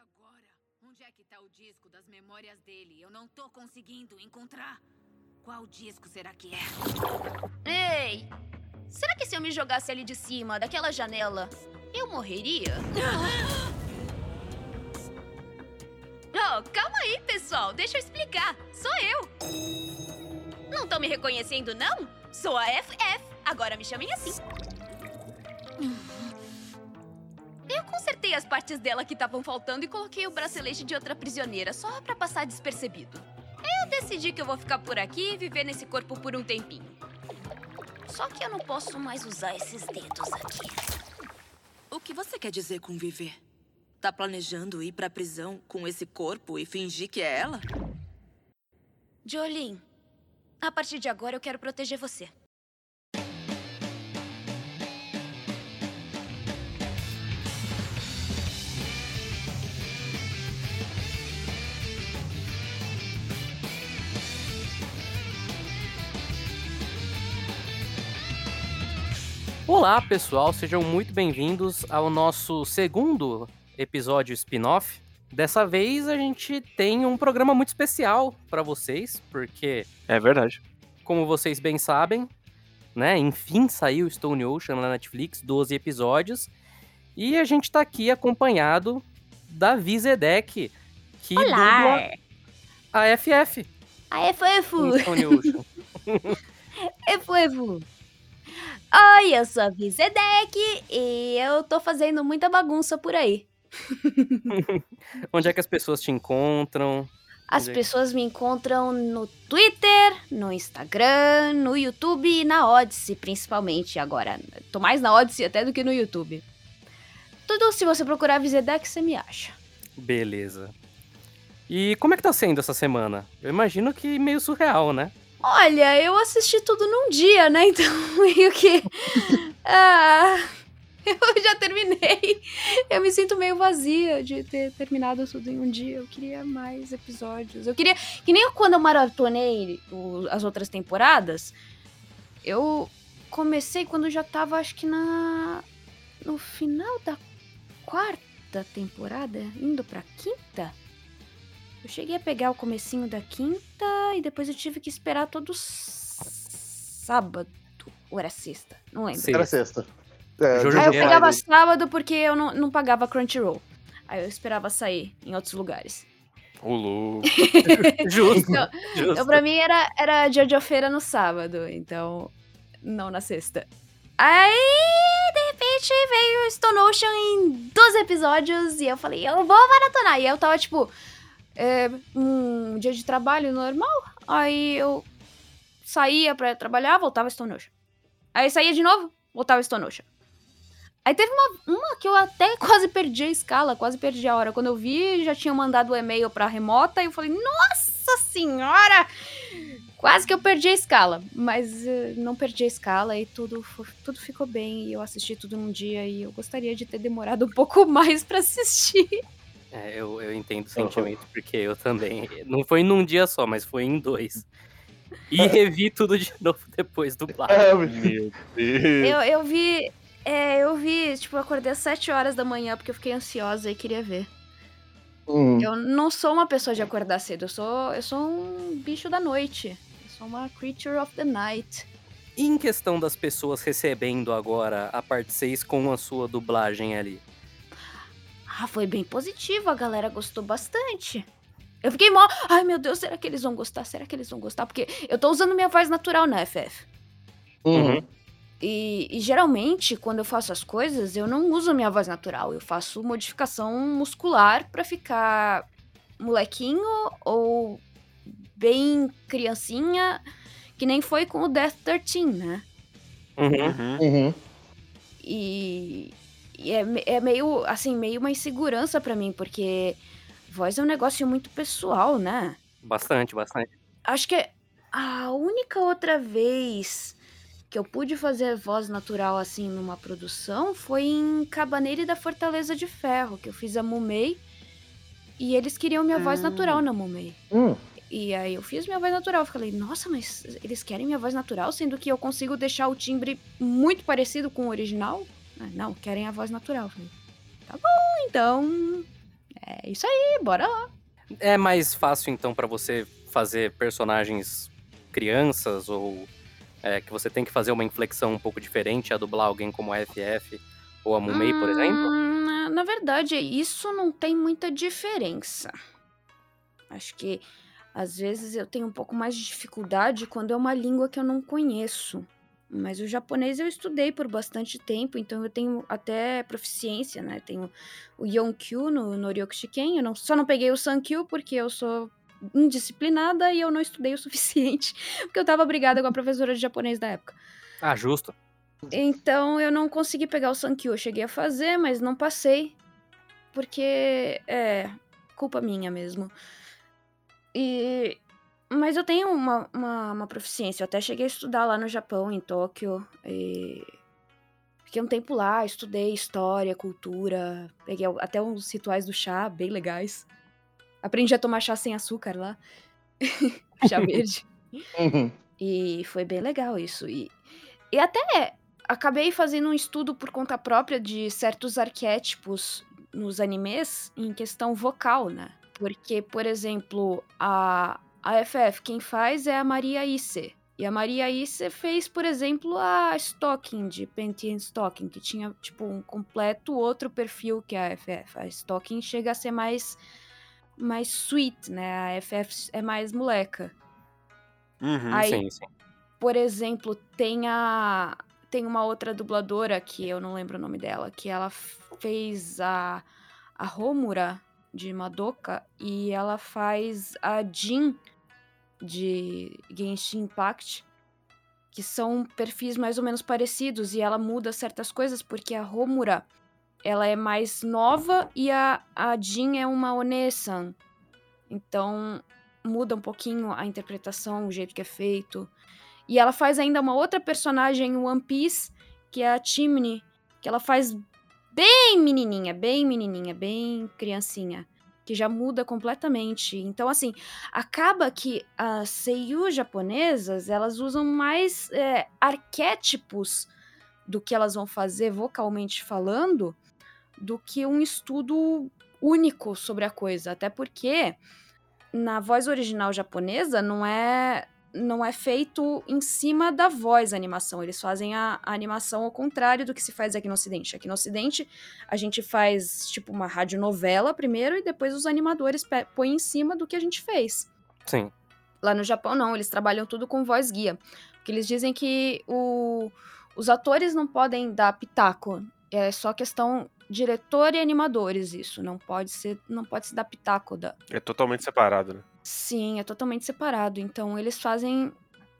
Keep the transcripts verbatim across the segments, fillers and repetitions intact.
agora? Onde é que tá o disco das memórias dele? Eu não tô conseguindo encontrar. Qual disco será que é? Ei! Será que se eu me jogasse ali de cima, daquela janela, eu morreria? Oh, calma aí, pessoal. Deixa eu explicar. Sou eu. Não estão me reconhecendo, não? Sou a F F. Agora me chamem assim. Eu consertei as partes dela que estavam faltando e coloquei o bracelete de outra prisioneira, só pra passar despercebido. Eu decidi que eu vou ficar por aqui e viver nesse corpo por um tempinho. Só que eu não posso mais usar esses dedos aqui. O que você quer dizer com viver? Tá planejando ir pra prisão com esse corpo e fingir que é ela? Jolyne, a partir de agora eu quero proteger você. Olá, pessoal, sejam muito bem-vindos ao nosso segundo episódio spin-off. Dessa vez a gente tem um programa muito especial para vocês, porque... É verdade. Como vocês bem sabem, né, enfim saiu Stone Ocean na Netflix, doze episódios. E a gente tá aqui acompanhado da Vizedeque, que dubla a F F. A F F! Stone Ocean. F F! Oi, eu sou a Vizedeque e eu tô fazendo muita bagunça por aí. Onde é que as pessoas te encontram? As Onde pessoas é que... me encontram no Twitter, no Instagram, no YouTube e na Odyssey, principalmente agora. Tô mais na Odyssey até do que no YouTube. Tudo, se você procurar a Vizedeque, você me acha. Beleza. E como é que tá sendo essa semana? Eu imagino que meio surreal, né? Olha, eu assisti tudo num dia, né? Então, meio que... ah, eu já terminei. Eu me sinto meio vazia de ter terminado tudo em um dia. Eu queria mais episódios. Eu queria... Que nem quando eu maratonei o... as outras temporadas, eu comecei quando já tava, acho que na... no final da quarta temporada, indo pra quinta... Eu cheguei a pegar o comecinho da quinta e depois eu tive que esperar todo sábado. Ou era sexta? Não lembro. Sim. Era sexta. É, Aí eu pegava é. sábado porque eu não, não pagava Crunchyroll. Aí eu esperava sair em outros lugares. Rolou. Justo. Então, Justo. Então pra mim era, era Jojo feira no sábado, então não na sexta. Aí, de repente, veio Stone Ocean em doze episódios e eu falei, eu vou maratonar. E eu tava tipo... É, um dia de trabalho normal, aí eu saía pra trabalhar, voltava Stone Ocean. Aí saía de novo, voltava Stone Ocean. Aí teve uma, uma que eu até quase perdi a escala, quase perdi a hora. Quando eu vi, já tinha mandado o um e-mail pra remota e eu falei, nossa senhora, quase que eu perdi a escala. Mas uh, não perdi a escala e tudo, tudo ficou bem e eu assisti tudo num dia e eu gostaria de ter demorado um pouco mais pra assistir. É, eu, eu entendo o sentimento, porque eu também. Não foi num dia só, mas foi em dois. E revi tudo de novo depois do dublado. É, meu Deus. Eu, eu vi, é, eu vi, tipo, eu acordei às sete horas da manhã, porque eu fiquei ansiosa e queria ver. Hum. Eu não sou uma pessoa de acordar cedo, eu sou, eu sou um bicho da noite. Eu sou uma creature of the night. E em questão das pessoas recebendo agora a parte seis com a sua dublagem ali? Ah, foi bem positivo, a galera gostou bastante. Eu fiquei mó... Ai, meu Deus, será que eles vão gostar? Será que eles vão gostar? Porque eu tô usando minha voz natural na F F. Uhum. E, e geralmente, quando eu faço as coisas, eu não uso minha voz natural. Eu faço modificação muscular pra ficar molequinho ou bem criancinha, que nem foi com o Death treze, né? Uhum. Uhum. E... E é, é meio, assim, meio uma insegurança pra mim, porque voz é um negócio muito pessoal, né? Bastante, bastante. Acho que a única outra vez que eu pude fazer voz natural, assim, numa produção, foi em Cabaneira da Fortaleza de Ferro, que eu fiz a Mumei, e eles queriam minha hum. voz natural na Mumei. Hum. E aí eu fiz minha voz natural, falei, nossa, mas eles querem minha voz natural, sendo que eu consigo deixar o timbre muito parecido com o original? Não, querem a voz natural. Falei, tá bom, então... É isso aí, bora lá. É mais fácil, então, pra você fazer personagens crianças ou é, que você tem que fazer uma inflexão um pouco diferente a dublar alguém como a F F ou a Mumei, hum, por exemplo? Na verdade, isso não tem muita diferença. Acho que, às vezes, eu tenho um pouco mais de dificuldade quando é uma língua que eu não conheço. Mas o japonês eu estudei por bastante tempo, então eu tenho até proficiência, né? Tenho o Yonkyu no Noryoku Shiken, eu não, só não peguei o Sankyu porque eu sou indisciplinada e eu não estudei o suficiente, porque eu tava brigada com a professora de japonês da época. Ah, justo. Então eu não consegui pegar o Sankyu, eu cheguei a fazer, mas não passei, porque é culpa minha mesmo. E... Mas eu tenho uma, uma, uma proficiência, eu até cheguei a estudar lá no Japão, em Tóquio, e fiquei um tempo lá, estudei história, cultura, peguei até uns rituais do chá, bem legais. Aprendi a tomar chá sem açúcar lá, chá verde. Uhum. E foi bem legal isso. E, e até acabei fazendo um estudo por conta própria de certos arquétipos nos animes em questão vocal, né? Porque, por exemplo, a... A F F, quem faz é a Maria Isse. E a Maria Isse fez, por exemplo, a Stocking, de Pentien Stocking, que tinha, tipo, um completo outro perfil que a F F. A Stocking chega a ser mais, mais sweet, né? A F F é mais moleca. Uhum, aí, sim, sim. Por exemplo, tem a... Tem uma outra dubladora, que eu não lembro o nome dela, que ela fez a, a Homura, de Madoka, e ela faz a Jean de Genshin Impact, que são perfis mais ou menos parecidos, e ela muda certas coisas, porque a Homura, ela é mais nova, e a, a Jean é uma One-san. Então, muda um pouquinho a interpretação, o jeito que é feito. E ela faz ainda uma outra personagem em One Piece, que é a Chimney, que ela faz bem menininha, bem menininha, bem criancinha, que já muda completamente. Então, assim, acaba que as seiyuu japonesas, elas usam mais é, arquétipos do que elas vão fazer vocalmente falando, do que um estudo único sobre a coisa, até porque na voz original japonesa não é, não é feito em cima da voz a animação, eles fazem a, a animação ao contrário do que se faz aqui no Ocidente. Aqui no Ocidente, a gente faz tipo uma radionovela primeiro e depois os animadores pe- põem em cima do que a gente fez. Sim. Lá no Japão, não, eles trabalham tudo com voz guia, porque eles dizem que o, os atores não podem dar pitaco, é só questão diretor e animadores isso, não pode ser, não pode se dar pitaco. Da... É totalmente separado, né? Sim, é totalmente separado, então eles fazem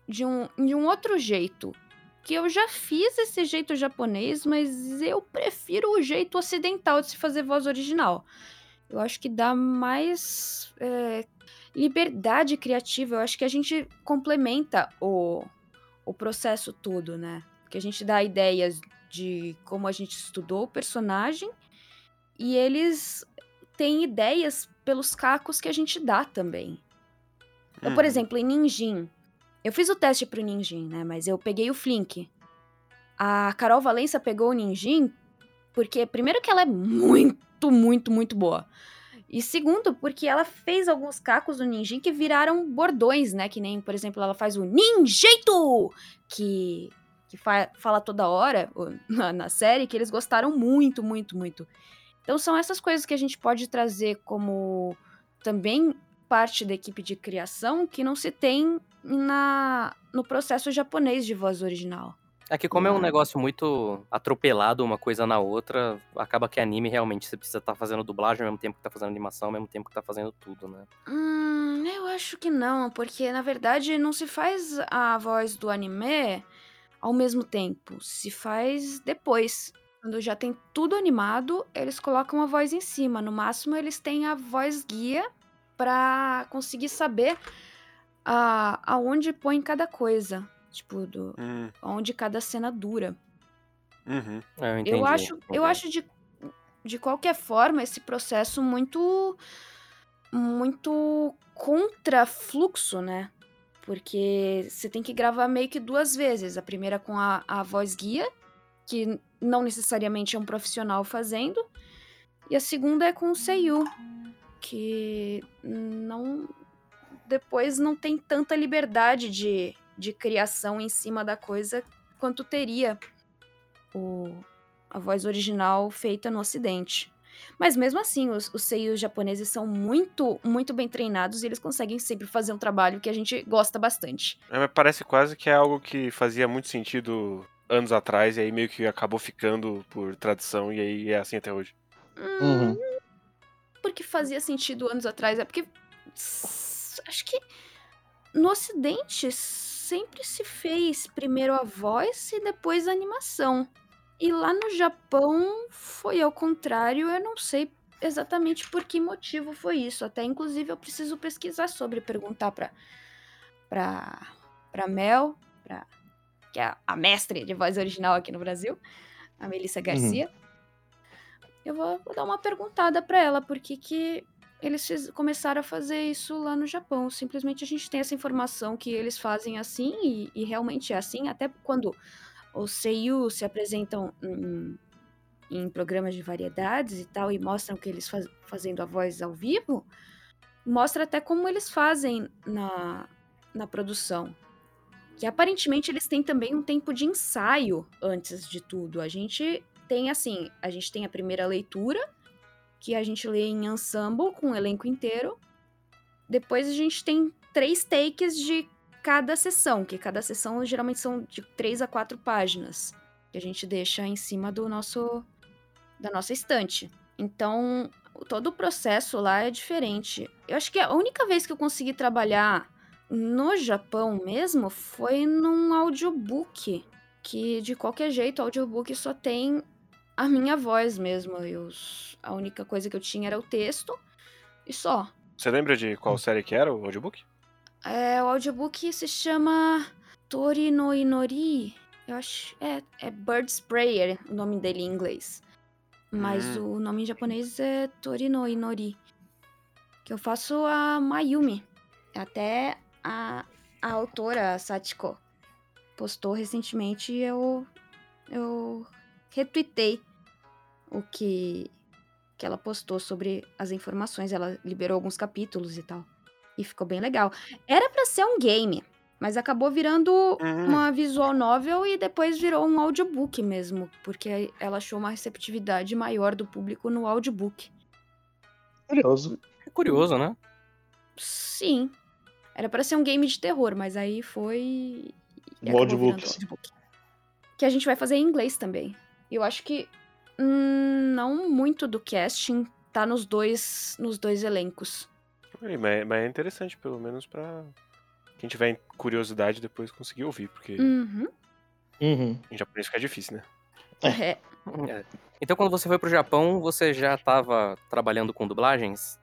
de um, de um outro jeito, que eu já fiz esse jeito japonês, mas eu prefiro o jeito ocidental de se fazer voz original. Eu acho que dá mais é, liberdade criativa, eu acho que a gente complementa o, o processo todo, né? Porque a gente dá ideias de como a gente estudou o personagem e eles têm ideias pelos cacos que a gente dá também. Então, hum. por exemplo, em Ninjin, eu fiz o teste pro Ninjin, né? Mas eu peguei o Flink. A Carol Valença pegou o Ninjin porque, primeiro, que ela é muito, muito, muito boa. E segundo, porque ela fez alguns cacos do Ninjin que viraram bordões, né? Que nem, por exemplo, ela faz o Ninjeito! Que, que fa- fala toda hora na, na série, que eles gostaram muito, muito, muito. Então são essas coisas que a gente pode trazer como também parte da equipe de criação que não se tem na, no processo japonês de voz original. É que como é um negócio muito atropelado uma coisa na outra, acaba que anime realmente você precisa estar tá fazendo dublagem ao mesmo tempo que tá fazendo animação, ao mesmo tempo que tá fazendo tudo, né? Hum, eu acho que não, porque na verdade não se faz a voz do anime ao mesmo tempo, se faz depois. Quando já tem tudo animado, eles colocam a voz em cima. No máximo, eles têm a voz guia pra conseguir saber a, aonde põe cada coisa. Tipo, do, hum. onde cada cena dura. Uhum. Eu, entendi. eu acho, eu acho de, de qualquer forma, esse processo muito, muito contra-fluxo, né? Porque você tem que gravar meio que duas vezes. A primeira com a, a voz guia, que não necessariamente é um profissional fazendo, E a segunda é com o Seiyu, que não, depois não tem tanta liberdade de, de criação em cima da coisa quanto teria o, a voz original feita no Ocidente. Mas mesmo assim, os, os seiyus japoneses são muito, muito bem treinados e eles conseguem sempre fazer um trabalho que a gente gosta bastante. É, parece quase que é algo que fazia muito sentido anos atrás e aí meio que acabou ficando por tradição e aí é assim até hoje. Hum, uhum. Porque fazia sentido anos atrás, é porque acho que no Ocidente sempre se fez primeiro a voz e depois a animação. E lá no Japão foi ao contrário, eu não sei exatamente por que motivo foi isso. Até, inclusive, eu preciso pesquisar sobre, perguntar pra, pra, pra Mel, pra, que é a mestre de voz original aqui no Brasil, a Melissa Garcia. Uhum. Eu vou, vou dar uma perguntada pra ela, por que que eles começaram a fazer isso lá no Japão. Simplesmente a gente tem essa informação que eles fazem assim, e, e realmente é assim, até quando... os seiyuu se apresentam em, em programas de variedades e tal, e mostram que eles faz, fazendo a voz ao vivo, mostra até como eles fazem na, na produção. Que aparentemente eles têm também um tempo de ensaio antes de tudo. A gente tem assim, a gente tem a primeira leitura, que a gente lê em ensemble com o elenco inteiro. Depois a gente tem três takes de cada sessão, que cada sessão geralmente são de três a quatro páginas, que a gente deixa em cima do nosso, da nossa estante. Então, todo o processo lá é diferente. Eu acho que a única vez que eu consegui trabalhar no Japão mesmo foi num audiobook, que de qualquer jeito o audiobook só tem a minha voz mesmo. Eu, a única coisa que eu tinha era o texto e só. Você lembra de qual série que era o audiobook? É, o audiobook se chama Torino Inori, eu acho, é, é Bird's Prayer, o nome dele em inglês, mas hum. o nome em japonês é Torino Inori, que eu faço a Mayumi, até a, a autora, a Satiko, postou recentemente e eu, eu retuitei o que, que ela postou sobre as informações, ela liberou alguns capítulos e tal. E ficou bem legal. Era pra ser um game, mas acabou virando uhum. uma visual novel e depois virou um audiobook mesmo, porque ela achou uma receptividade maior do público no audiobook. Curioso. É curioso, né? Sim. Era pra ser um game de terror, mas aí foi... Um audiobook. audiobook. Que a gente vai fazer em inglês também. Eu acho que hum, não muito do casting tá nos dois, nos dois elencos. Mas é interessante, pelo menos pra quem tiver curiosidade depois conseguir ouvir, porque uhum. em japonês fica difícil, né? É. É. Então quando você foi pro Japão, você já tava trabalhando com dublagens?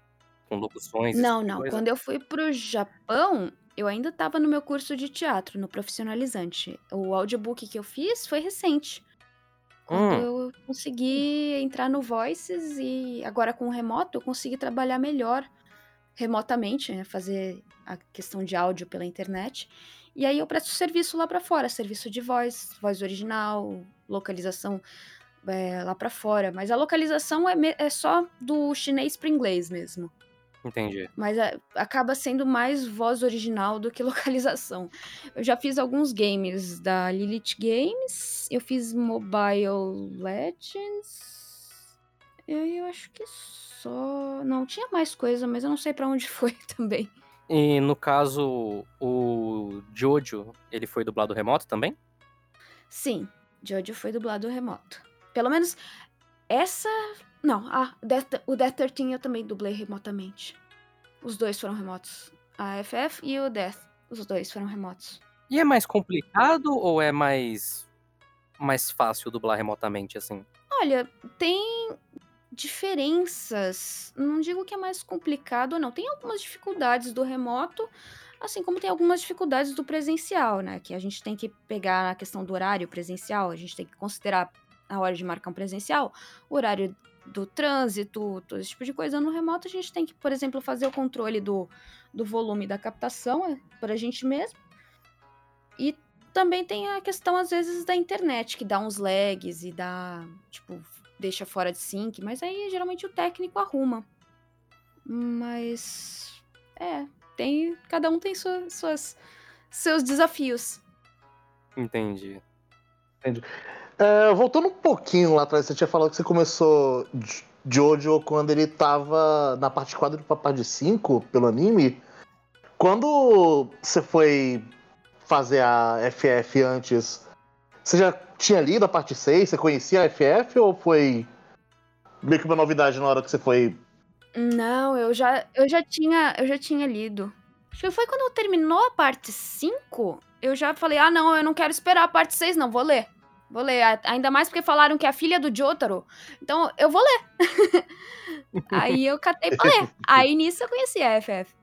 Com locuções? Não, não. Coisa? Quando eu fui pro Japão, eu ainda tava no meu curso de teatro, no profissionalizante. O audiobook que eu fiz foi recente. Quando hum. eu consegui entrar no Voices e agora com o remoto eu consegui trabalhar melhor remotamente, né, fazer a questão de áudio pela internet, e aí eu presto serviço lá pra fora, serviço de voz, voz original, localização é, lá pra fora, mas a localização é, me- é só do chinês pro inglês mesmo. Entendi. Mas é, acaba sendo mais voz original do que localização. Eu já fiz alguns games da Lilith Games, eu fiz Mobile Legends, e aí eu acho que só... Não, tinha mais coisa, mas eu não sei pra onde foi também. E no caso, o Jojo, ele foi dublado remoto também? Sim, Jojo foi dublado remoto. Pelo menos essa... Não, a Death, o Death treze eu também dublei remotamente. Os dois foram remotos. A F F e o Death, os dois foram remotos. E é mais complicado ou é mais, mais fácil dublar remotamente, assim? Olha, tem... diferenças, não digo que é mais complicado ou não, tem algumas dificuldades do remoto, assim como tem algumas dificuldades do presencial, né, que a gente tem que pegar a questão do horário presencial, a gente tem que considerar a hora de marcar um presencial, o horário do trânsito, todo esse tipo de coisa. No remoto a gente tem que, por exemplo, fazer o controle do, do volume da captação para a gente mesmo, e também tem a questão, às vezes, da internet, que dá uns lags e dá, tipo... deixa fora de sync, mas aí geralmente o técnico arruma. Mas é, tem, cada um tem sua, suas, seus desafios. Entendi. Entendi. É, voltando um pouquinho lá atrás, você tinha falado que você começou Jojo quando ele tava na parte quatro pra parte cinco, pelo anime. Quando você foi fazer a F F antes, você já tinha lido a parte seis? Você conhecia a F F ou foi meio que uma novidade na hora que você foi? Não, eu já, eu já, tinha, eu já tinha lido. Acho que foi quando terminou a parte cinco, eu já falei, ah não, eu não quero esperar a parte seis não, vou ler. Vou ler, ainda mais porque falaram que é a filha do Jotaro. Então, eu vou ler. Aí eu catei pra ler. Aí nisso eu conheci a F F.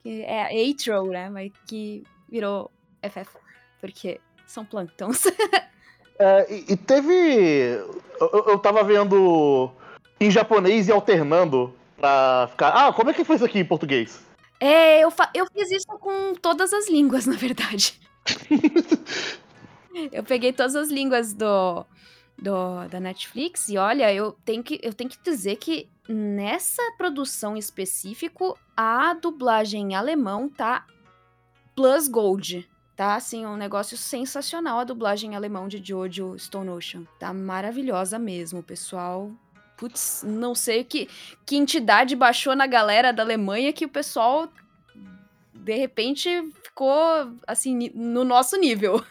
Que é a Atro, né? Mas que virou F F. Porque são plantões. É, e, e teve... Eu, eu tava vendo em japonês e alternando pra ficar... Ah, como é que foi isso aqui em português? É, eu, fa... eu fiz isso com todas as línguas, na verdade. Eu peguei todas as línguas do, do, da Netflix e, olha, eu tenho, que, eu tenho que dizer que nessa produção em específico, a dublagem em alemão tá plus gold, tá? Assim, um negócio sensacional a dublagem em alemão de Jojo Stone Ocean. Tá maravilhosa mesmo, pessoal. Putz, não sei que, que entidade baixou na galera da Alemanha que o pessoal... de repente, ficou, assim, no nosso nível.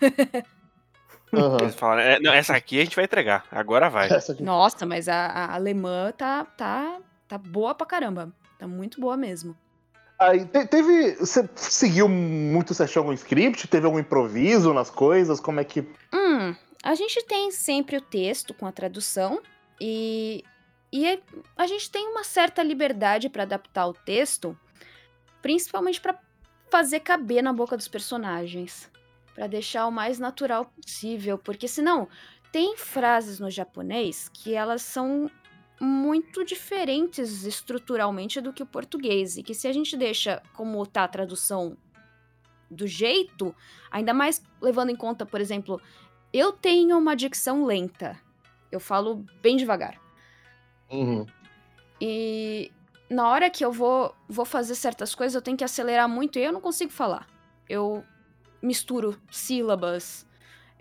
Uhum. Eles falaram, é, não, essa aqui a gente vai entregar, agora vai. Nossa, mas a, a alemã tá, tá, tá boa pra caramba. Tá muito boa mesmo. Aí, te, teve... Você seguiu muito, você achou algum script? Teve algum improviso nas coisas? Como é que... Hum, a gente tem sempre o texto com a tradução e, e a gente tem uma certa liberdade pra adaptar o texto, principalmente pra fazer caber na boca dos personagens, pra deixar o mais natural possível, porque senão tem frases no japonês que elas são muito diferentes estruturalmente do que o português, e que se a gente deixa como tá a tradução do jeito, ainda mais levando em conta, por exemplo, eu tenho uma dicção lenta, eu falo bem devagar. Uhum. E... na hora que eu vou, vou fazer certas coisas, eu tenho que acelerar muito e eu não consigo falar. Eu misturo sílabas,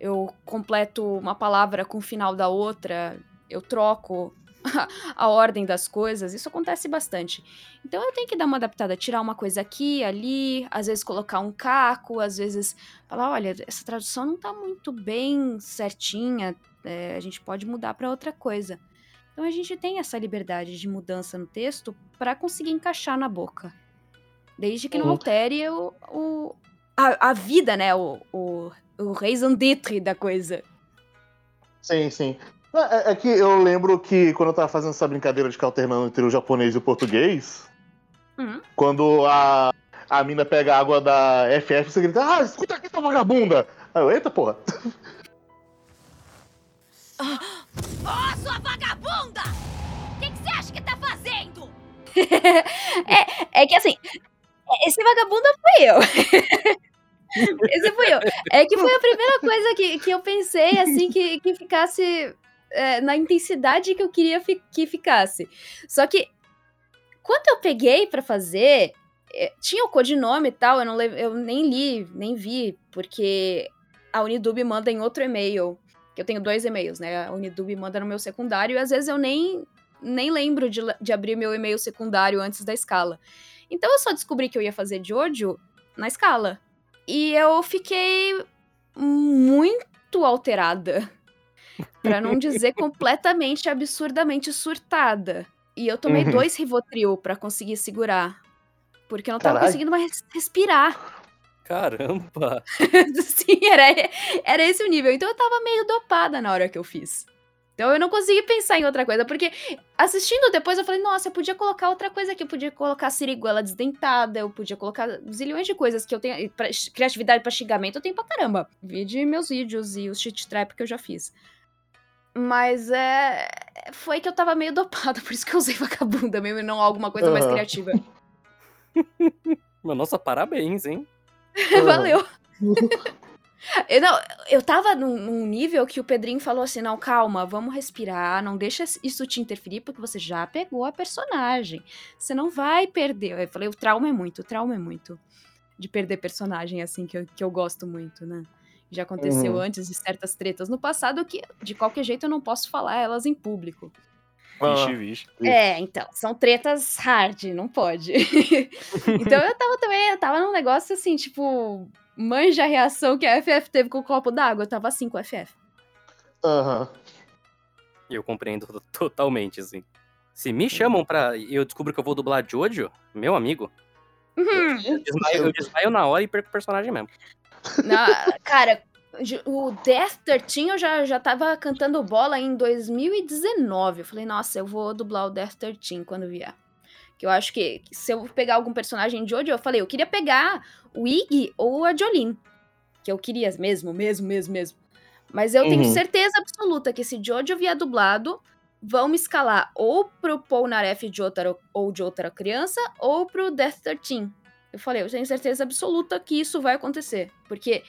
eu completo uma palavra com o final da outra, eu troco a, a ordem das coisas, isso acontece bastante. Então eu tenho que dar uma adaptada, tirar uma coisa aqui, ali, às vezes colocar um caco, às vezes falar, olha, essa tradução não tá muito bem certinha, é, a gente pode mudar para outra coisa. Então a gente tem essa liberdade de mudança no texto para conseguir encaixar na boca. Desde que não altere o, o, a, a vida, né? O, o, o raison d'être da coisa. Sim, sim. É, é que eu lembro que quando eu tava fazendo essa brincadeira de ficar alternando entre o japonês e o português, uhum. Quando a, a mina pega a água da F F, você grita, ah, escuta aqui, tua vagabunda! Aí eu, eita, porra! Ó, oh, sua vagabunda! O que você acha que tá fazendo? é, é que assim, esse vagabunda fui eu. Esse fui eu. É que foi a primeira coisa que, que eu pensei, assim, que, que ficasse é, na intensidade que eu queria fi- que ficasse. Só que, quando eu peguei pra fazer, é, tinha o codinome e tal, eu, não, eu nem li, nem vi, porque a Unidub manda em outro e-mail. Eu tenho dois e-mails, né? A Unidub manda no meu secundário e às vezes eu nem, nem lembro de, de abrir meu e-mail secundário antes da escala. Então eu só descobri que eu ia fazer Jojo na escala. E eu fiquei muito alterada. Pra não dizer completamente, absurdamente surtada. E eu tomei uhum. dois Rivotril pra conseguir segurar. Porque eu não tava Caralho. conseguindo mais respirar. Caramba! Sim, era, era esse o nível. Então eu tava meio dopada na hora que eu fiz. Então eu não consegui pensar em outra coisa, porque assistindo depois eu falei, nossa, eu podia colocar outra coisa aqui, eu podia colocar siriguela desdentada, eu podia colocar zilhões de coisas que eu tenho, pra, criatividade pra xingamento eu tenho pra caramba. Vi de meus vídeos e os shit trap que eu já fiz. Mas é... foi que eu tava meio dopada, por isso que eu usei vagabunda mesmo, e não alguma coisa uhum. mais criativa. Mas nossa, parabéns, hein? Valeu. Eu, não, eu tava num, num nível que o Pedrinho falou assim, não, calma, vamos respirar, não deixa isso te interferir, porque você já pegou a personagem, você não vai perder. Eu falei, o trauma é muito, o trauma é muito de perder personagem, assim, que eu, que eu gosto muito, né? Já aconteceu uhum. antes de certas tretas no passado, que de qualquer jeito eu não posso falar elas em público. Vixe, vixe. É, então, são tretas hard, não pode. Então eu tava também, eu tava num negócio assim, tipo, manja a reação que a F F teve com o copo d'água, eu tava assim com a F F. Aham. Uhum. Eu compreendo totalmente, assim. Se me chamam pra... eu descubro que eu vou dublar Jojo, meu amigo, uhum. eu, desmaio, eu desmaio na hora e perco o personagem mesmo. Na, cara, o Death treze eu já, já tava cantando bola em dois mil e dezenove. Eu falei, nossa, eu vou dublar o Death treze quando vier. Que eu acho que se eu pegar algum personagem de Jojo, eu falei, eu queria pegar o Iggy ou a Jolyne. Que eu queria mesmo, mesmo, mesmo, mesmo. Mas eu uhum. tenho certeza absoluta que se Jojo vier dublado, vão me escalar ou pro Paul Naref Jotaro ou Jotaro Criança ou pro Death treze. Eu falei, eu tenho certeza absoluta que isso vai acontecer. Porque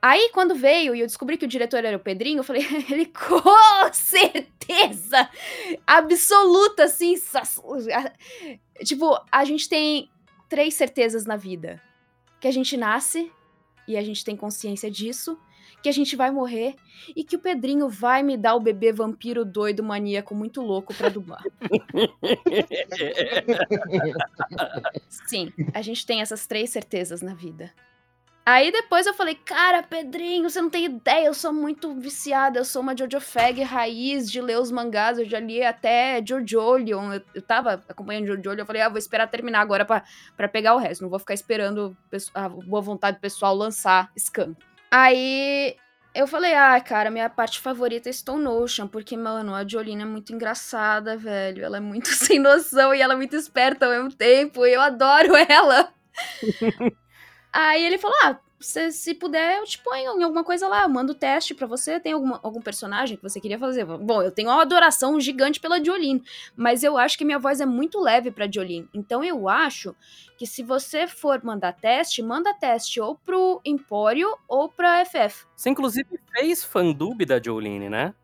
aí, quando veio e eu descobri que o diretor era o Pedrinho, eu falei, ele com certeza absoluta, assim, tipo, a gente tem três certezas na vida. Que a gente nasce e a gente tem consciência disso, que a gente vai morrer e que o Pedrinho vai me dar o bebê vampiro doido, maníaco, muito louco pra dublar. Sim, a gente tem essas três certezas na vida. Aí depois eu falei, cara, Pedrinho, você não tem ideia, eu sou muito viciada, eu sou uma Jojo Fag raiz de ler os mangás, eu já li até Jojolion, eu tava acompanhando Jojolion, eu falei, ah, vou esperar terminar agora pra, pra pegar o resto, não vou ficar esperando a boa vontade do pessoal lançar scan. Aí eu falei, ah, cara, minha parte favorita é Stone Ocean, porque, mano, a Jolyne é muito engraçada, velho, ela é muito sem noção e ela é muito esperta ao mesmo tempo, e eu adoro ela. Aí ele falou, ah, se, se puder eu te ponho em alguma coisa lá, eu mando o teste pra você, tem alguma, algum personagem que você queria fazer? Bom, eu tenho uma adoração gigante pela Jolyne, mas eu acho que minha voz é muito leve pra Jolyne, então eu acho que se você for mandar teste, manda teste ou pro Empório ou pra F F. Você inclusive fez fandub da Jolyne, né?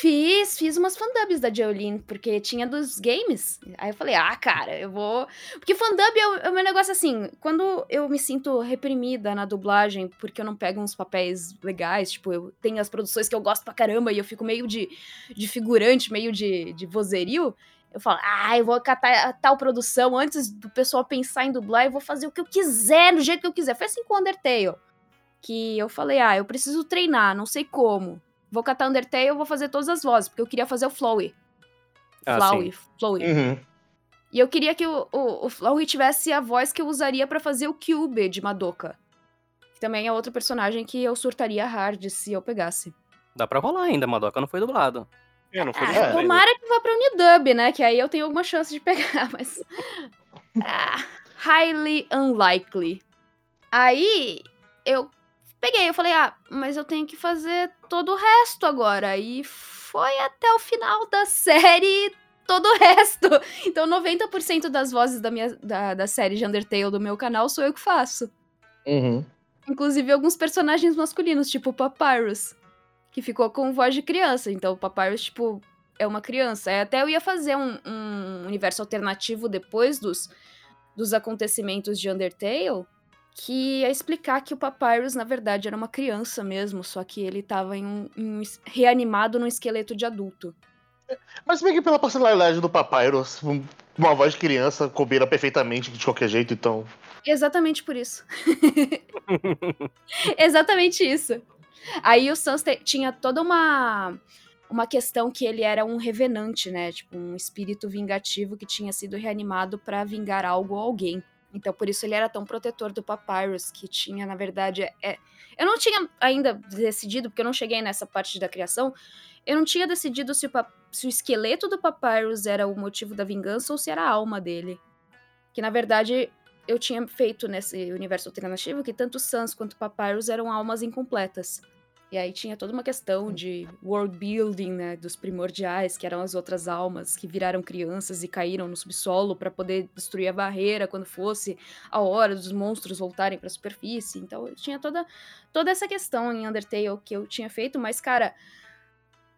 Fiz, fiz umas fandubs da Jolyne, porque tinha dos games. Aí eu falei, ah, cara, eu vou... Porque fandub é o, é o meu negócio assim, quando eu me sinto reprimida na dublagem, porque eu não pego uns papéis legais, tipo, eu tenho as produções que eu gosto pra caramba e eu fico meio de, de figurante, meio de, de vozerio, eu falo, ah, eu vou catar a tal produção antes do pessoal pensar em dublar, eu vou fazer o que eu quiser, do jeito que eu quiser. Foi assim com Undertale, que eu falei, ah, eu preciso treinar, não sei como. Vou catar Undertale, eu vou fazer todas as vozes, porque eu queria fazer o Flowey. Ah, Flowey, sim. Flowey. Uhum. E eu queria que o, o, o Flowey tivesse a voz que eu usaria pra fazer o Cube de Madoka. Que também é outro personagem que eu surtaria hard se eu pegasse. Dá pra rolar ainda, Madoka não foi dublado. Eu não fui dublado. Ah, tomara que vá pra Unidub, né? Que aí eu tenho alguma chance de pegar, mas... ah, highly unlikely. Aí, eu... peguei, eu falei, ah, mas eu tenho que fazer todo o resto agora, e foi até o final da série todo o resto, então noventa por cento das vozes da, minha, da, da série de Undertale do meu canal sou eu que faço, uhum. inclusive alguns personagens masculinos, tipo o Papyrus, que ficou com voz de criança, então o Papyrus, tipo, é uma criança, até eu ia fazer um, um universo alternativo depois dos, dos acontecimentos de Undertale, que ia explicar que o Papyrus, na verdade, era uma criança mesmo, só que ele tava em um, em um, reanimado num esqueleto de adulto. Mas meio que pela particularidade do Papyrus, uma voz de criança combina perfeitamente de qualquer jeito, então... Exatamente por isso. Exatamente isso. Aí o Sans te, tinha toda uma, uma questão que ele era um revenante, né? Tipo, um espírito vingativo que tinha sido reanimado pra vingar algo ou alguém. Então, por isso ele era tão protetor do Papyrus, que tinha, na verdade... É, é... Eu não tinha ainda decidido, porque eu não cheguei nessa parte da criação, eu não tinha decidido se o, pap... se o esqueleto do Papyrus era o motivo da vingança ou se era a alma dele. Que, na verdade, eu tinha feito nesse universo alternativo que tanto Sans quanto Papyrus eram almas incompletas. E aí tinha toda uma questão de world building, né, dos primordiais, que eram as outras almas que viraram crianças e caíram no subsolo para poder destruir a barreira quando fosse a hora dos monstros voltarem para a superfície. Então eu tinha toda, toda essa questão em Undertale que eu tinha feito, mas, cara,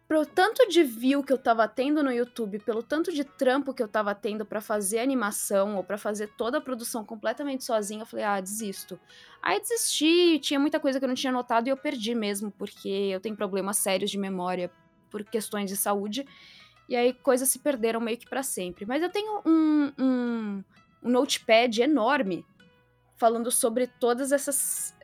pelo tanto de view que eu tava tendo no YouTube, pelo tanto de trampo que eu tava tendo pra fazer animação ou pra fazer toda a produção completamente sozinha, eu falei, ah, desisto. Aí desisti, tinha muita coisa que eu não tinha notado e eu perdi mesmo, porque eu tenho problemas sérios de memória por questões de saúde, e aí coisas se perderam meio que pra sempre. Mas eu tenho um, um, um notepad enorme falando sobre todos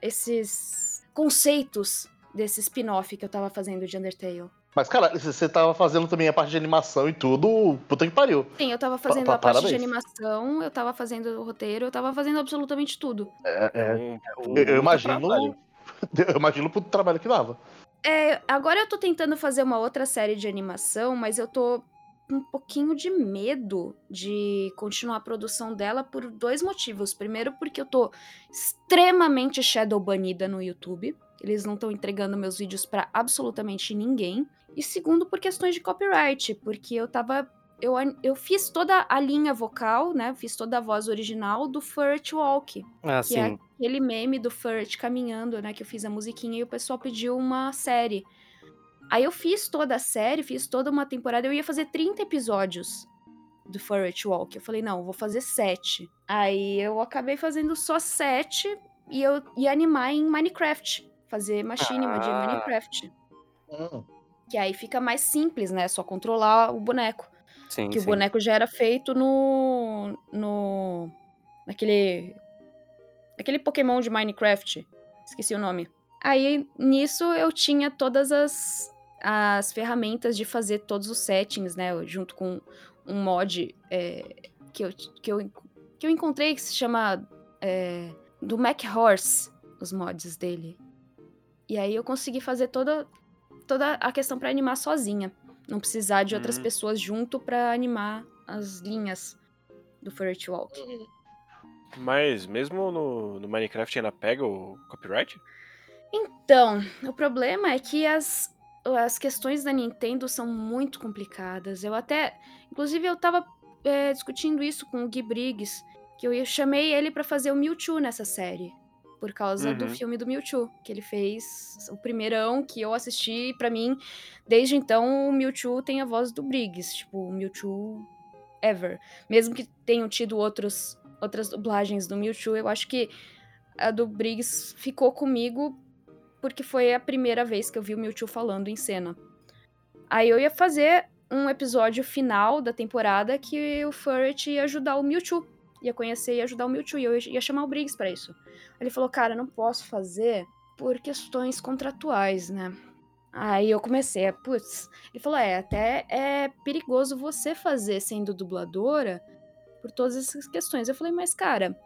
esses conceitos desse spin-off que eu tava fazendo de Undertale. Mas, cara, você tava fazendo também a parte de animação e tudo, puta que pariu. Sim, eu tava fazendo pa- pa- a parte parabéns. de animação, eu tava fazendo o roteiro, eu tava fazendo absolutamente tudo. É, é, hum, eu, eu imagino, eu imagino o puto trabalho que dava. É, agora eu tô tentando fazer uma outra série de animação, mas eu tô com um pouquinho de medo de continuar a produção dela por dois motivos. Primeiro, porque eu tô extremamente shadow banida no YouTube. Eles não estão entregando meus vídeos pra absolutamente ninguém. E segundo, por questões de copyright, porque eu tava... Eu, eu fiz toda a linha vocal, né? Fiz toda a voz original do Furret Walk. Ah, que sim. É aquele meme do Furret caminhando, né? Que eu fiz a musiquinha e o pessoal pediu uma série. Aí eu fiz toda a série, fiz toda uma temporada. Eu ia fazer trinta episódios do Furret Walk. Eu falei, não, vou fazer sete. Aí eu acabei fazendo só sete e eu ia animar em Minecraft. Fazer machinima ah. de Minecraft. Hum. Que aí fica mais simples, né? Só controlar o boneco. Sim, que sim. O boneco já era feito no... no naquele... Naquele Pokémon de Minecraft. Esqueci o nome. Aí, nisso, eu tinha todas as, as ferramentas de fazer todos os settings, né? Junto com um mod é, que, eu, que, eu, que eu encontrei, que se chama... É, do Mac Horse. Os mods dele. E aí eu consegui fazer toda, toda a questão pra animar sozinha. Não precisar de outras hum. pessoas junto pra animar as linhas do Furret Walk. Mas mesmo no, no Minecraft ainda pega o copyright? Então, o problema é que as, as questões da Nintendo são muito complicadas. Eu até... Inclusive eu tava é, discutindo isso com o Guy Briggs, que eu chamei ele pra fazer o Mewtwo nessa série. Por causa uhum. do filme do Mewtwo, que ele fez, o primeirão que eu assisti, e pra mim, desde então, o Mewtwo tem a voz do Briggs, tipo, o Mewtwo ever. Mesmo que tenham tido outros, outras dublagens do Mewtwo, eu acho que a do Briggs ficou comigo, porque foi a primeira vez que eu vi o Mewtwo falando em cena. Aí eu ia fazer um episódio final da temporada que o Furret ia ajudar o Mewtwo. Ia conhecer e ajudar o Mewtwo, e eu ia chamar o Briggs pra isso. Ele falou, cara, não posso fazer por questões contratuais, né? Aí eu comecei, putz... Ele falou, é, até é perigoso você fazer sendo dubladora por todas essas questões. Eu falei, mas cara,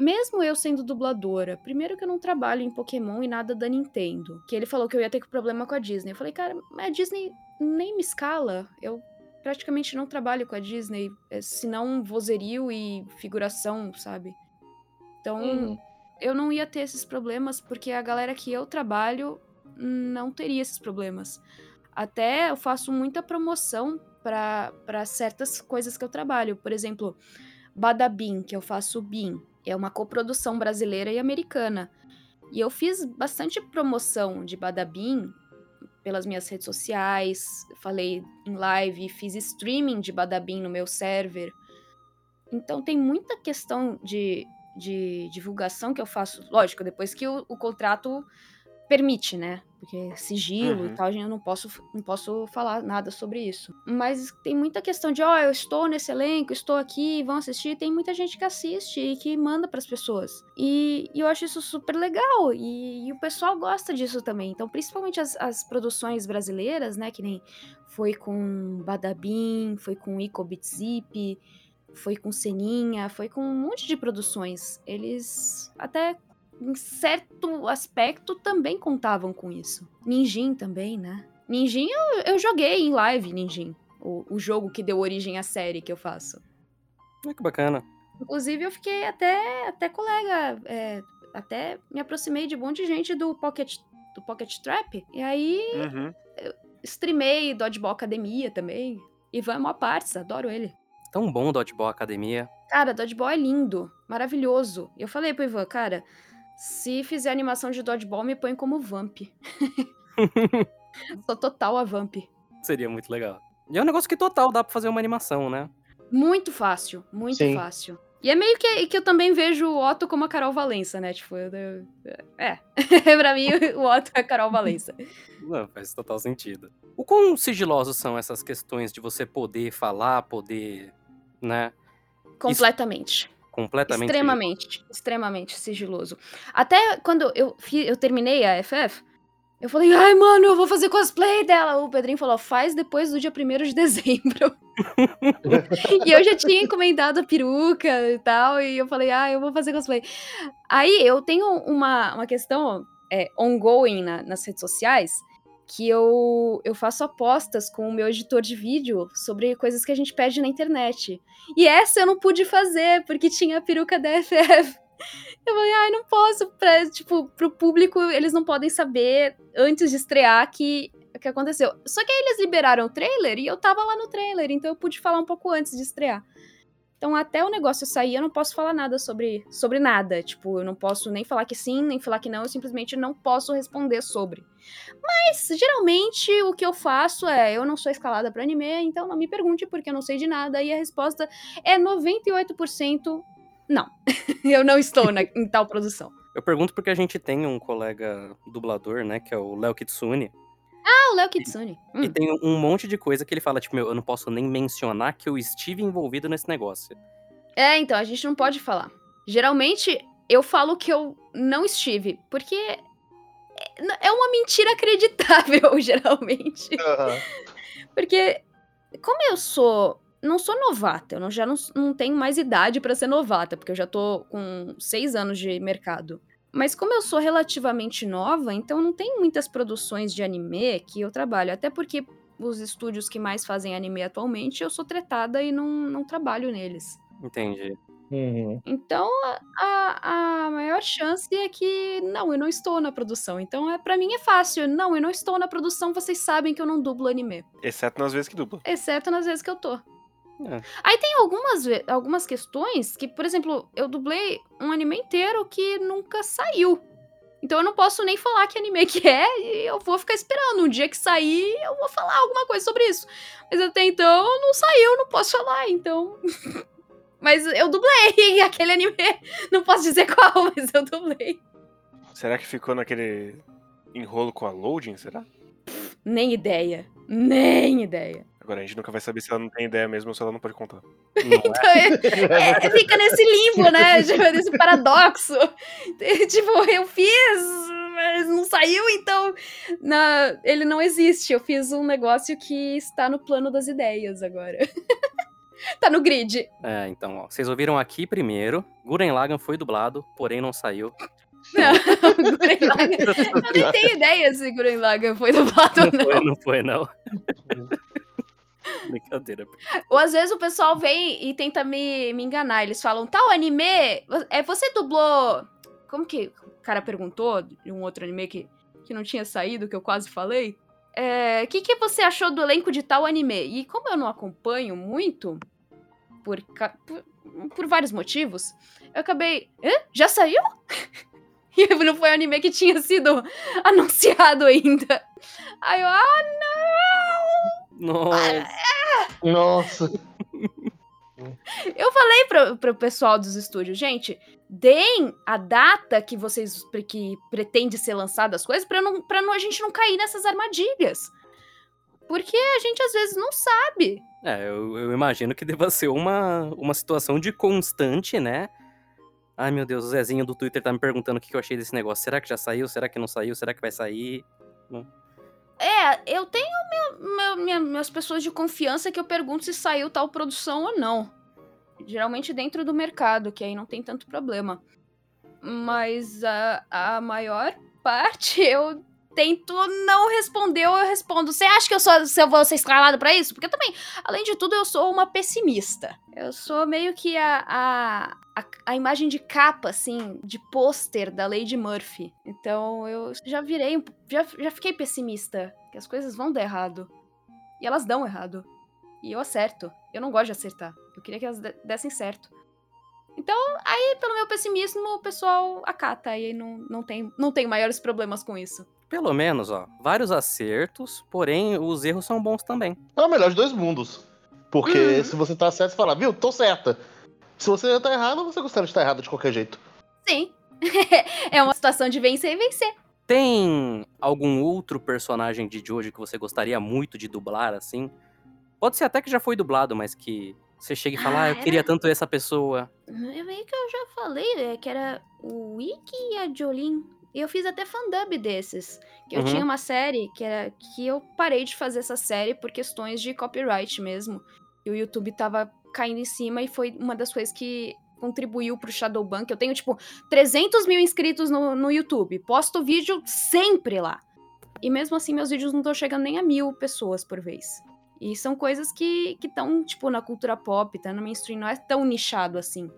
mesmo eu sendo dubladora, primeiro que eu não trabalho em Pokémon e nada da Nintendo, que ele falou que eu ia ter problema com a Disney. Eu falei, cara, mas a Disney nem me escala, eu... praticamente não trabalho com a Disney, senão vozerio e figuração, sabe? Então, uhum. eu não ia ter esses problemas, porque a galera que eu trabalho não teria esses problemas. Até eu faço muita promoção pra, pra certas coisas que eu trabalho. Por exemplo, Badabin, que eu faço Bin. É uma coprodução brasileira e americana. E eu fiz bastante promoção de Badabin pelas minhas redes sociais, falei em live, fiz streaming de Badabin no meu server. Então tem muita questão de, de divulgação que eu faço, lógico, depois que o, o contrato permite, né? Porque sigilo uhum. e tal, eu não posso, não posso falar nada sobre isso. Mas tem muita questão de, ó, oh, eu estou nesse elenco, estou aqui, vão assistir. Tem muita gente que assiste e que manda pras pessoas. E, e eu acho isso super legal. E, e o pessoal gosta disso também. Então, principalmente as, as produções brasileiras, né? Que nem foi com Badabin, foi com Ico Bitzip, foi com Ceninha, foi com um monte de produções. Eles até... em certo aspecto, também contavam com isso. Ninjin também, né? Ninjin, eu, eu joguei em live, Ninjin. O, o jogo que deu origem à série que eu faço. É que bacana. Inclusive, eu fiquei até, até colega, é, até me aproximei de um monte de gente do Pocket do Pocket Trap. E aí, uhum. eu streamei Dodgeball Academia também. E vai uma parte, adoro ele. Tão bom Dodgeball Academia. Cara, Dodgeball é lindo, maravilhoso. Eu falei pro Ivan, cara, se fizer animação de Dodgeball, me põe como Vamp. Sou total a Vamp. Seria muito legal. E é um negócio que total dá pra fazer uma animação, né? Muito fácil, muito Sim. fácil. E é meio que, que eu também vejo o Otto como a Carol Valença, né? Tipo, eu, eu, é. Pra mim, o Otto é a Carol Valença. Não, faz total sentido. O quão sigilosos são essas questões de você poder falar, poder, né? Completamente. Isso, completamente. Extremamente, sigiloso. extremamente sigiloso. Até quando eu, eu terminei a F F, eu falei, ai, mano, eu vou fazer cosplay dela. O Pedrinho falou, faz depois do dia primeiro de dezembro. E eu já tinha encomendado a peruca e tal, e eu falei, ah, eu vou fazer cosplay. Aí eu tenho uma, uma questão é, ongoing na, nas redes sociais, que eu, eu faço apostas com o meu editor de vídeo sobre coisas que a gente pede na internet. E essa eu não pude fazer, porque tinha a peruca da F F. Eu falei, ai, ah, não posso, pra, tipo, pro público eles não podem saber antes de estrear que, que aconteceu. Só que aí eles liberaram o trailer e eu tava lá no trailer, então eu pude falar um pouco antes de estrear. Então até o negócio sair eu não posso falar nada sobre, sobre nada, tipo, eu não posso nem falar que sim, nem falar que não, eu simplesmente não posso responder sobre. Mas geralmente o que eu faço é, eu não sou escalada pra anime, então não me pergunte porque eu não sei de nada, e a resposta é noventa e oito por cento não, eu não estou na, em tal produção. Eu pergunto porque a gente tem um colega dublador, né, que é o Léo Kitsune. Ah, o Léo Kitsune. E, hum. e tem um monte de coisa que ele fala, tipo, meu, eu não posso nem mencionar que eu estive envolvido nesse negócio. É, então, a gente não pode falar. Geralmente, eu falo que eu não estive, porque é uma mentira acreditável, geralmente. Uhum. Porque, como eu sou... não sou novata, eu não, já não, não tenho mais idade pra ser novata, porque eu já tô com seis anos de mercado. Mas como eu sou relativamente nova, então não tem muitas produções de anime que eu trabalho, até porque os estúdios que mais fazem anime atualmente, eu sou tretada e não, não trabalho neles. Entendi. Uhum. Então, a, a maior chance é que, não, eu não estou na produção. Então, é, pra mim é fácil. Não, eu não estou na produção, vocês sabem que eu não dublo anime. Exceto nas vezes que dublo. Exceto nas vezes que eu tô. É. Aí tem algumas, algumas questões que, por exemplo, eu dublei um anime inteiro que nunca saiu. Então eu não posso nem falar que anime que é e eu vou ficar esperando. Um dia que sair, eu vou falar alguma coisa sobre isso. Mas até então não saiu, não posso falar, então... Mas eu dublei aquele anime. Não posso dizer qual, mas eu dublei. Será que ficou naquele enrolo com a loading, será? Pff, nem ideia. Nem ideia. Agora, a gente nunca vai saber se ela não tem ideia mesmo ou se ela não pode contar. Não então, é? É, fica nesse limbo, né? Nesse paradoxo. Tipo, eu fiz, mas não saiu, então... Na... Ele não existe. Eu fiz um negócio que está no plano das ideias agora. Tá no grid. É, então, ó. Vocês ouviram aqui primeiro. Gurren Lagann foi dublado, porém não saiu. Não, Gurren Lagann... Eu nem tenho ideia se Gurren Lagann foi dublado ou não. Foi, não foi, não. Brincadeira. Ou às vezes o pessoal vem e tenta me, me enganar. Eles falam, tal anime... É, você dublou... Como que o cara perguntou de um outro anime que, que não tinha saído, que eu quase falei? O é, que, que você achou do elenco de tal anime? E como eu não acompanho muito, por, por, por vários motivos, eu acabei... Hã? Já saiu? E não foi o anime que tinha sido anunciado ainda. Aí eu... Ah, não! Nossa. Ah! Nossa. Eu falei pro, pro pessoal dos estúdios, gente, deem a data que vocês que pretende ser lançada as coisas pra, não, pra não, a gente não cair nessas armadilhas. Porque a gente às vezes não sabe. É, eu, eu imagino que deva ser uma, uma situação de constante, né? Ai meu Deus, o Zezinho do Twitter tá me perguntando o que, que eu achei desse negócio. Será que já saiu? Será que não saiu? Será que vai sair? Não. É, eu tenho meu, meu, minha, minhas pessoas de confiança que eu pergunto se saiu tal produção ou não. Geralmente dentro do mercado, que aí não tem tanto problema. Mas a, a maior parte eu tento não responder ou eu respondo. Você acha que eu, sou, se eu vou ser estralada pra isso? Porque também, além de tudo, eu sou uma pessimista. Eu sou meio que a... a... A, a imagem de capa, assim, de pôster da Lady Murphy. Então eu já virei, já, já fiquei pessimista, que as coisas vão dar errado. E elas dão errado. E eu acerto. Eu não gosto de acertar. Eu queria que elas dessem certo. Então, aí, pelo meu pessimismo, o pessoal acata. E aí não, não, tem, não tem maiores problemas com isso. Pelo menos, ó, vários acertos, porém os erros são bons também. É o melhor de dois mundos. Porque uhum. se você tá certo, você fala, viu, tô certa. Se você tá errado, você gostaria de estar errado de qualquer jeito. Sim. É uma situação de vencer e vencer. Tem algum outro personagem de Jojo que você gostaria muito de dublar, assim? Pode ser até que já foi dublado, mas que você chega e fala, ah, ah eu era... queria tanto essa pessoa. É meio que eu já falei, né, que era o Ikki e a Jolyne. Eu fiz até fandub desses. Que eu uhum. tinha uma série que, era... que eu parei de fazer essa série por questões de copyright mesmo. E o YouTube tava... caindo em cima, e foi uma das coisas que contribuiu pro Shadowban. Eu tenho, tipo, trezentos mil inscritos no, no YouTube. Posto vídeo sempre lá. E mesmo assim, meus vídeos não estão chegando nem a mil pessoas por vez. E são coisas que estão, tipo, na cultura pop, tá? No mainstream não é tão nichado assim.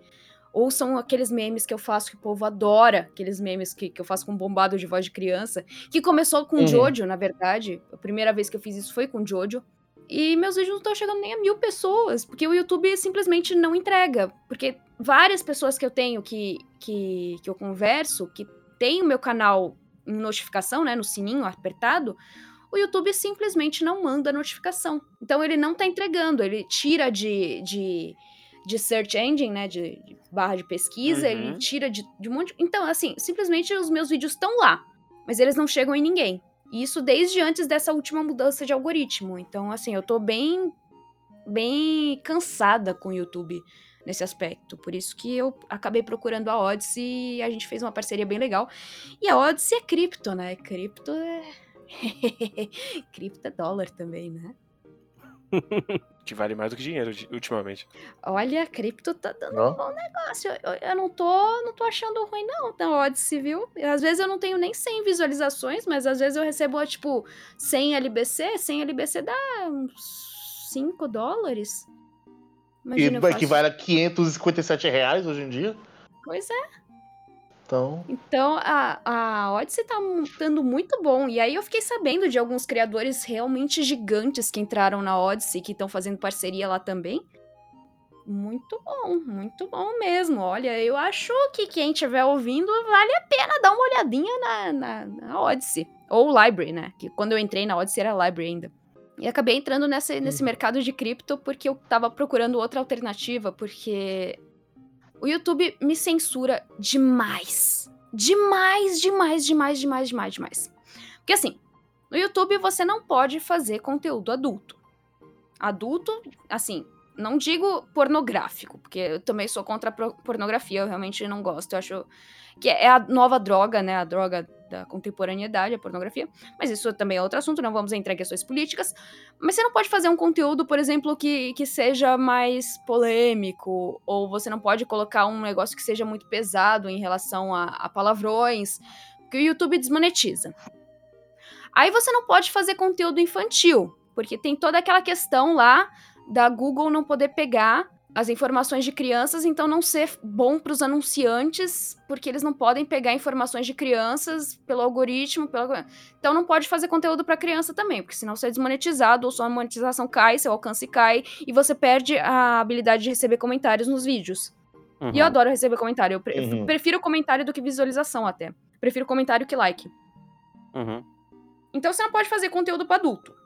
Ou são aqueles memes que eu faço que o povo adora, aqueles memes que, que eu faço com bombado de voz de criança, que começou com uhum. Jojo, na verdade. A primeira vez que eu fiz isso foi com Jojo. E meus vídeos não estão chegando nem a mil pessoas, porque o YouTube simplesmente não entrega. Porque várias pessoas que eu tenho, que, que, que eu converso, que tem o meu canal em notificação, né, no sininho apertado, o YouTube simplesmente não manda notificação. Então ele não tá entregando, ele tira de, de, de search engine, né, de, de barra de pesquisa, uhum. ele tira de, de um monte... Então, assim, simplesmente os meus vídeos estão lá, mas eles não chegam em ninguém. E isso desde antes dessa última mudança de algoritmo. Então, assim, eu tô bem, bem cansada com o YouTube nesse aspecto. Por isso que eu acabei procurando a Odyssey e a gente fez uma parceria bem legal. E a Odyssey é cripto, né? Cripto é... cripto é dólar também, né? Que vale mais do que dinheiro ultimamente. Olha, a cripto tá dando não. um bom negócio. Eu, eu, eu não, tô, não tô achando ruim, não, da Odyssey, viu? Às vezes eu não tenho nem cem visualizações, mas às vezes eu recebo, tipo, cem L B C. cem L B C dá uns cinco dólares. Imagina, e equivale a quinhentos e cinquenta e sete reais hoje em dia. Pois é. Então, então a, a Odyssey tá dando muito bom. E aí eu fiquei sabendo de alguns criadores realmente gigantes que entraram na Odyssey, que estão fazendo parceria lá também. Muito bom, muito bom mesmo. Olha, eu acho que quem estiver ouvindo, vale a pena dar uma olhadinha na, na, na Odyssey. Ou Library, né? Que quando eu entrei na Odyssey era Library ainda. E acabei entrando nessa, hum. nesse mercado de cripto porque eu tava procurando outra alternativa, porque... O YouTube me censura demais. Demais, demais, demais, demais, demais, demais. Porque assim, no YouTube você não pode fazer conteúdo adulto. Adulto, assim, não digo pornográfico, porque eu também sou contra a pornografia, eu realmente não gosto. Eu acho que é a nova droga, né? A droga da contemporaneidade, a pornografia. Mas isso também é outro assunto, não vamos entrar em questões políticas. Mas você não pode fazer um conteúdo, por exemplo, que, que seja mais polêmico, ou você não pode colocar um negócio que seja muito pesado em relação a, a palavrões, porque o YouTube desmonetiza. Aí você não pode fazer conteúdo infantil, porque tem toda aquela questão lá da Google não poder pegar as informações de crianças, então não ser bom para os anunciantes, porque eles não podem pegar informações de crianças pelo algoritmo, pelo... então não pode fazer conteúdo para criança também, porque senão você é desmonetizado, ou sua monetização cai, seu alcance cai, e você perde a habilidade de receber comentários nos vídeos. Uhum. E eu adoro receber comentário, eu pre- uhum. prefiro comentário do que visualização até, prefiro comentário que like. Uhum. Então você não pode fazer conteúdo para adulto.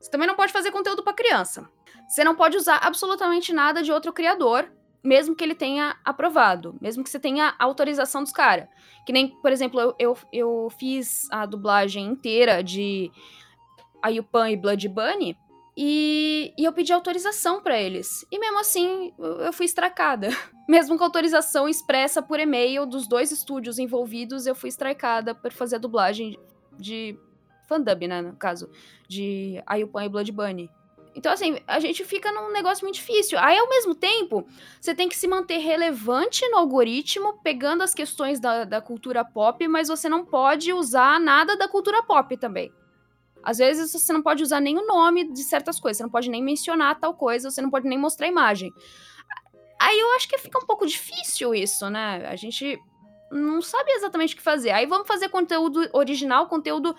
Você também não pode fazer conteúdo pra criança. Você não pode usar absolutamente nada de outro criador, mesmo que ele tenha aprovado, mesmo que você tenha autorização dos caras. Que nem, por exemplo, eu, eu, eu fiz a dublagem inteira de Ayupan e Blood Bunny e, e eu pedi autorização pra eles. E mesmo assim, eu fui estracada. Mesmo com autorização expressa por e-mail dos dois estúdios envolvidos, eu fui estracada por fazer a dublagem de... fandub, né, no caso, de Ayupan e Blood Bunny. Então, assim, a gente fica num negócio muito difícil. Aí, ao mesmo tempo, você tem que se manter relevante no algoritmo, pegando as questões da, da cultura pop, mas você não pode usar nada da cultura pop também. Às vezes, você não pode usar nem o nome de certas coisas, você não pode nem mencionar tal coisa, você não pode nem mostrar a imagem. Aí, eu acho que fica um pouco difícil isso, né? A gente não sabe exatamente o que fazer. Aí, vamos fazer conteúdo original, conteúdo...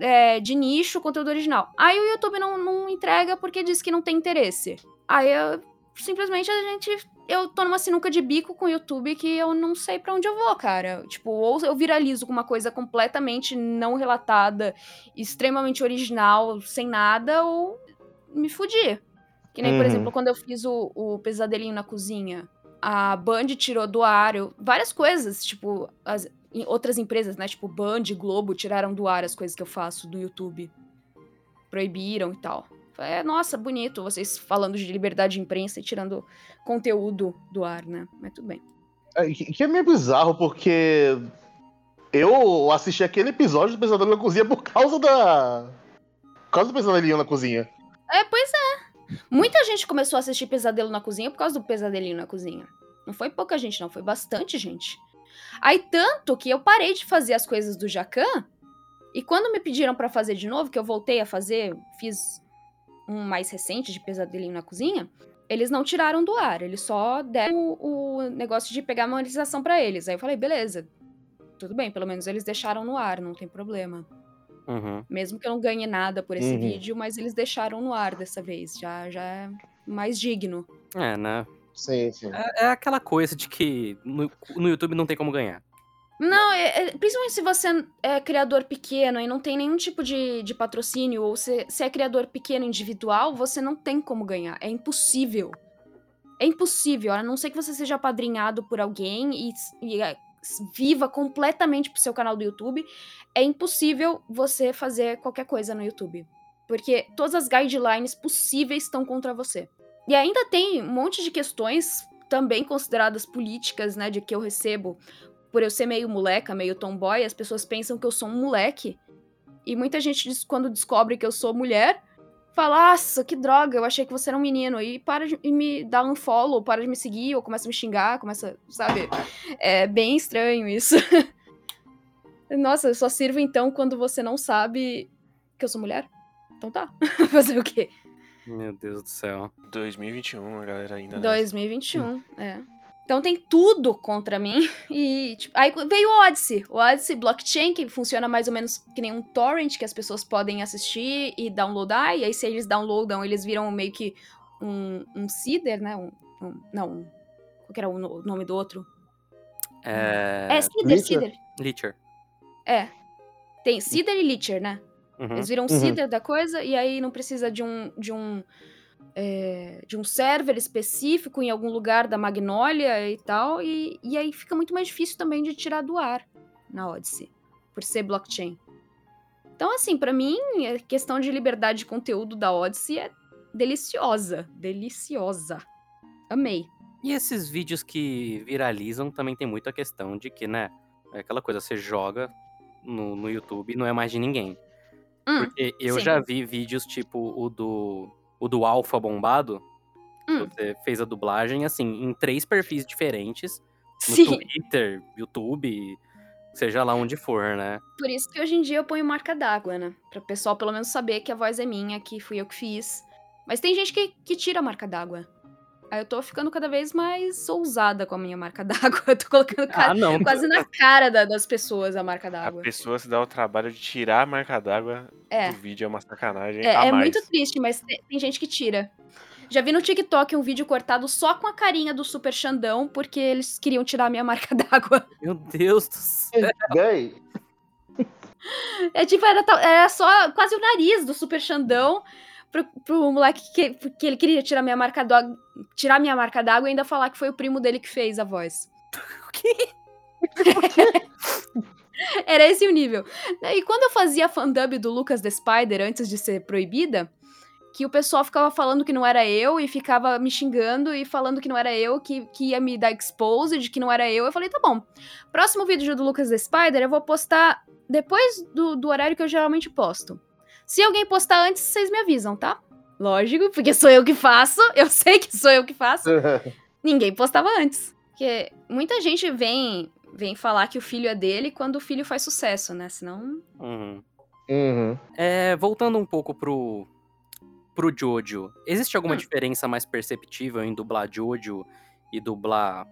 É, de nicho, conteúdo original. Aí o YouTube não, não entrega porque diz que não tem interesse. Aí eu, simplesmente a gente... Eu tô numa sinuca de bico com o YouTube que eu não sei pra onde eu vou, cara. Tipo, ou eu viralizo com uma coisa completamente não relatada, extremamente original, sem nada, ou me fudi. Que nem, uhum. por exemplo, quando eu fiz o, o Pesadelinho na Cozinha, a Band tirou do ar eu, várias coisas, tipo... As, Em outras empresas, né, tipo Band, Globo, tiraram do ar as coisas que eu faço do YouTube. Proibiram e tal. É, nossa, bonito vocês falando de liberdade de imprensa e tirando conteúdo do ar, né? Mas tudo bem. É, que é meio bizarro, porque eu assisti aquele episódio do Pesadelinho na Cozinha por causa da... Por causa do Pesadelinho na Cozinha. É, pois é. Muita gente começou a assistir Pesadelo na Cozinha por causa do Pesadelinho na Cozinha. Não foi pouca gente, não. Foi bastante gente. Aí tanto que eu parei de fazer as coisas do Jacan, e quando me pediram pra fazer de novo, que eu voltei a fazer, fiz um mais recente de Pesadelinho na Cozinha, eles não tiraram do ar, eles só deram o, o negócio de pegar a monetização pra eles. Aí eu falei, beleza, tudo bem, pelo menos eles deixaram no ar, não tem problema. Uhum. Mesmo que eu não ganhe nada por esse uhum. vídeo, mas eles deixaram no ar dessa vez, já, já é mais digno. É, né? Sim, sim. É, é aquela coisa de que no, no YouTube não tem como ganhar. Não, é, é, principalmente se você é criador pequeno e não tem nenhum tipo de, de patrocínio, ou se, se é criador pequeno individual, você não tem como ganhar. É impossível. É impossível, a não ser que você seja apadrinhado por alguém e, e é, viva completamente pro seu canal do YouTube. É impossível você fazer qualquer coisa no YouTube. Porque todas as guidelines possíveis estão contra você. E ainda tem um monte de questões também consideradas políticas, né, de que eu recebo. Por eu ser meio moleca, meio tomboy, as pessoas pensam que eu sou um moleque. E muita gente, quando descobre que eu sou mulher, fala, nossa, que droga, eu achei que você era um menino. E para de e me dar um follow, para de me seguir, ou começa a me xingar, começa, sabe? É bem estranho isso. Nossa, eu só sirvo então quando você não sabe que eu sou mulher? Então tá, fazer o quê? Meu Deus do céu. dois mil e vinte e um, galera, ainda não. dois mil e vinte e um, é. Então tem tudo contra mim. E tipo, aí veio o Odyssey. O Odyssey Blockchain, que funciona mais ou menos que nem um torrent, que as pessoas podem assistir e downloadar. E aí se eles downloadam, eles viram meio que um, um cider, né? Um, um, não, um, qual que era o nome do outro? É... É, cider, cider. Leecher. É. Tem cider e leecher, né? Uhum, eles viram o uhum. cider da coisa e aí não precisa de um, de, um, é, de um server específico em algum lugar da Magnólia e tal. E, e aí fica muito mais difícil também de tirar do ar na Odyssey, por ser blockchain. Então, assim, pra mim, a questão de liberdade de conteúdo da Odyssey é deliciosa. Deliciosa. Amei. E esses vídeos que viralizam também tem muito a questão de que, né, é aquela coisa, você joga no, no YouTube e não é mais de ninguém. Porque hum, eu sim. já vi vídeos tipo o do, o do Alpha Bombado, hum. você fez a dublagem, assim, em três perfis diferentes, no sim. Twitter, YouTube, seja lá onde for, né? Por isso que hoje em dia eu ponho marca d'água, né? Pra o pessoal pelo menos saber que a voz é minha, que fui eu que fiz. Mas tem gente que, que tira a marca d'água. Aí eu tô ficando cada vez mais ousada com a minha marca d'água. Eu tô colocando ah, ca... não. quase na cara da, das pessoas a marca d'água. A pessoa se dá o trabalho de tirar a marca d'água é. do vídeo, é uma sacanagem. É, a é mais. muito triste, mas tem, tem gente que tira. Já vi no TikTok um vídeo cortado só com a carinha do Super Xandão, porque eles queriam tirar a minha marca d'água. Meu Deus do céu. É tipo, era, era só quase o nariz do Super Xandão. Pro, pro moleque que, que ele queria tirar minha marca d'água, tirar minha marca d'água e ainda falar que foi o primo dele que fez a voz. O quê? Era esse o nível. E quando eu fazia a fandub do Lucas the Spider antes de ser proibida, que o pessoal ficava falando que não era eu e ficava me xingando e falando que não era eu, que, que ia me dar exposed, que não era eu. Eu falei, tá bom, próximo vídeo do Lucas the Spider eu vou postar depois do, do horário que eu geralmente posto. Se alguém postar antes, vocês me avisam, tá? Lógico, porque sou eu que faço. Eu sei que sou eu que faço. Ninguém postava antes. Porque muita gente vem, vem falar que o filho é dele quando o filho faz sucesso, né? Senão... Uhum. Uhum. É, voltando um pouco pro, pro Jojo. Existe alguma hum. diferença mais perceptível em dublar Jojo e dublar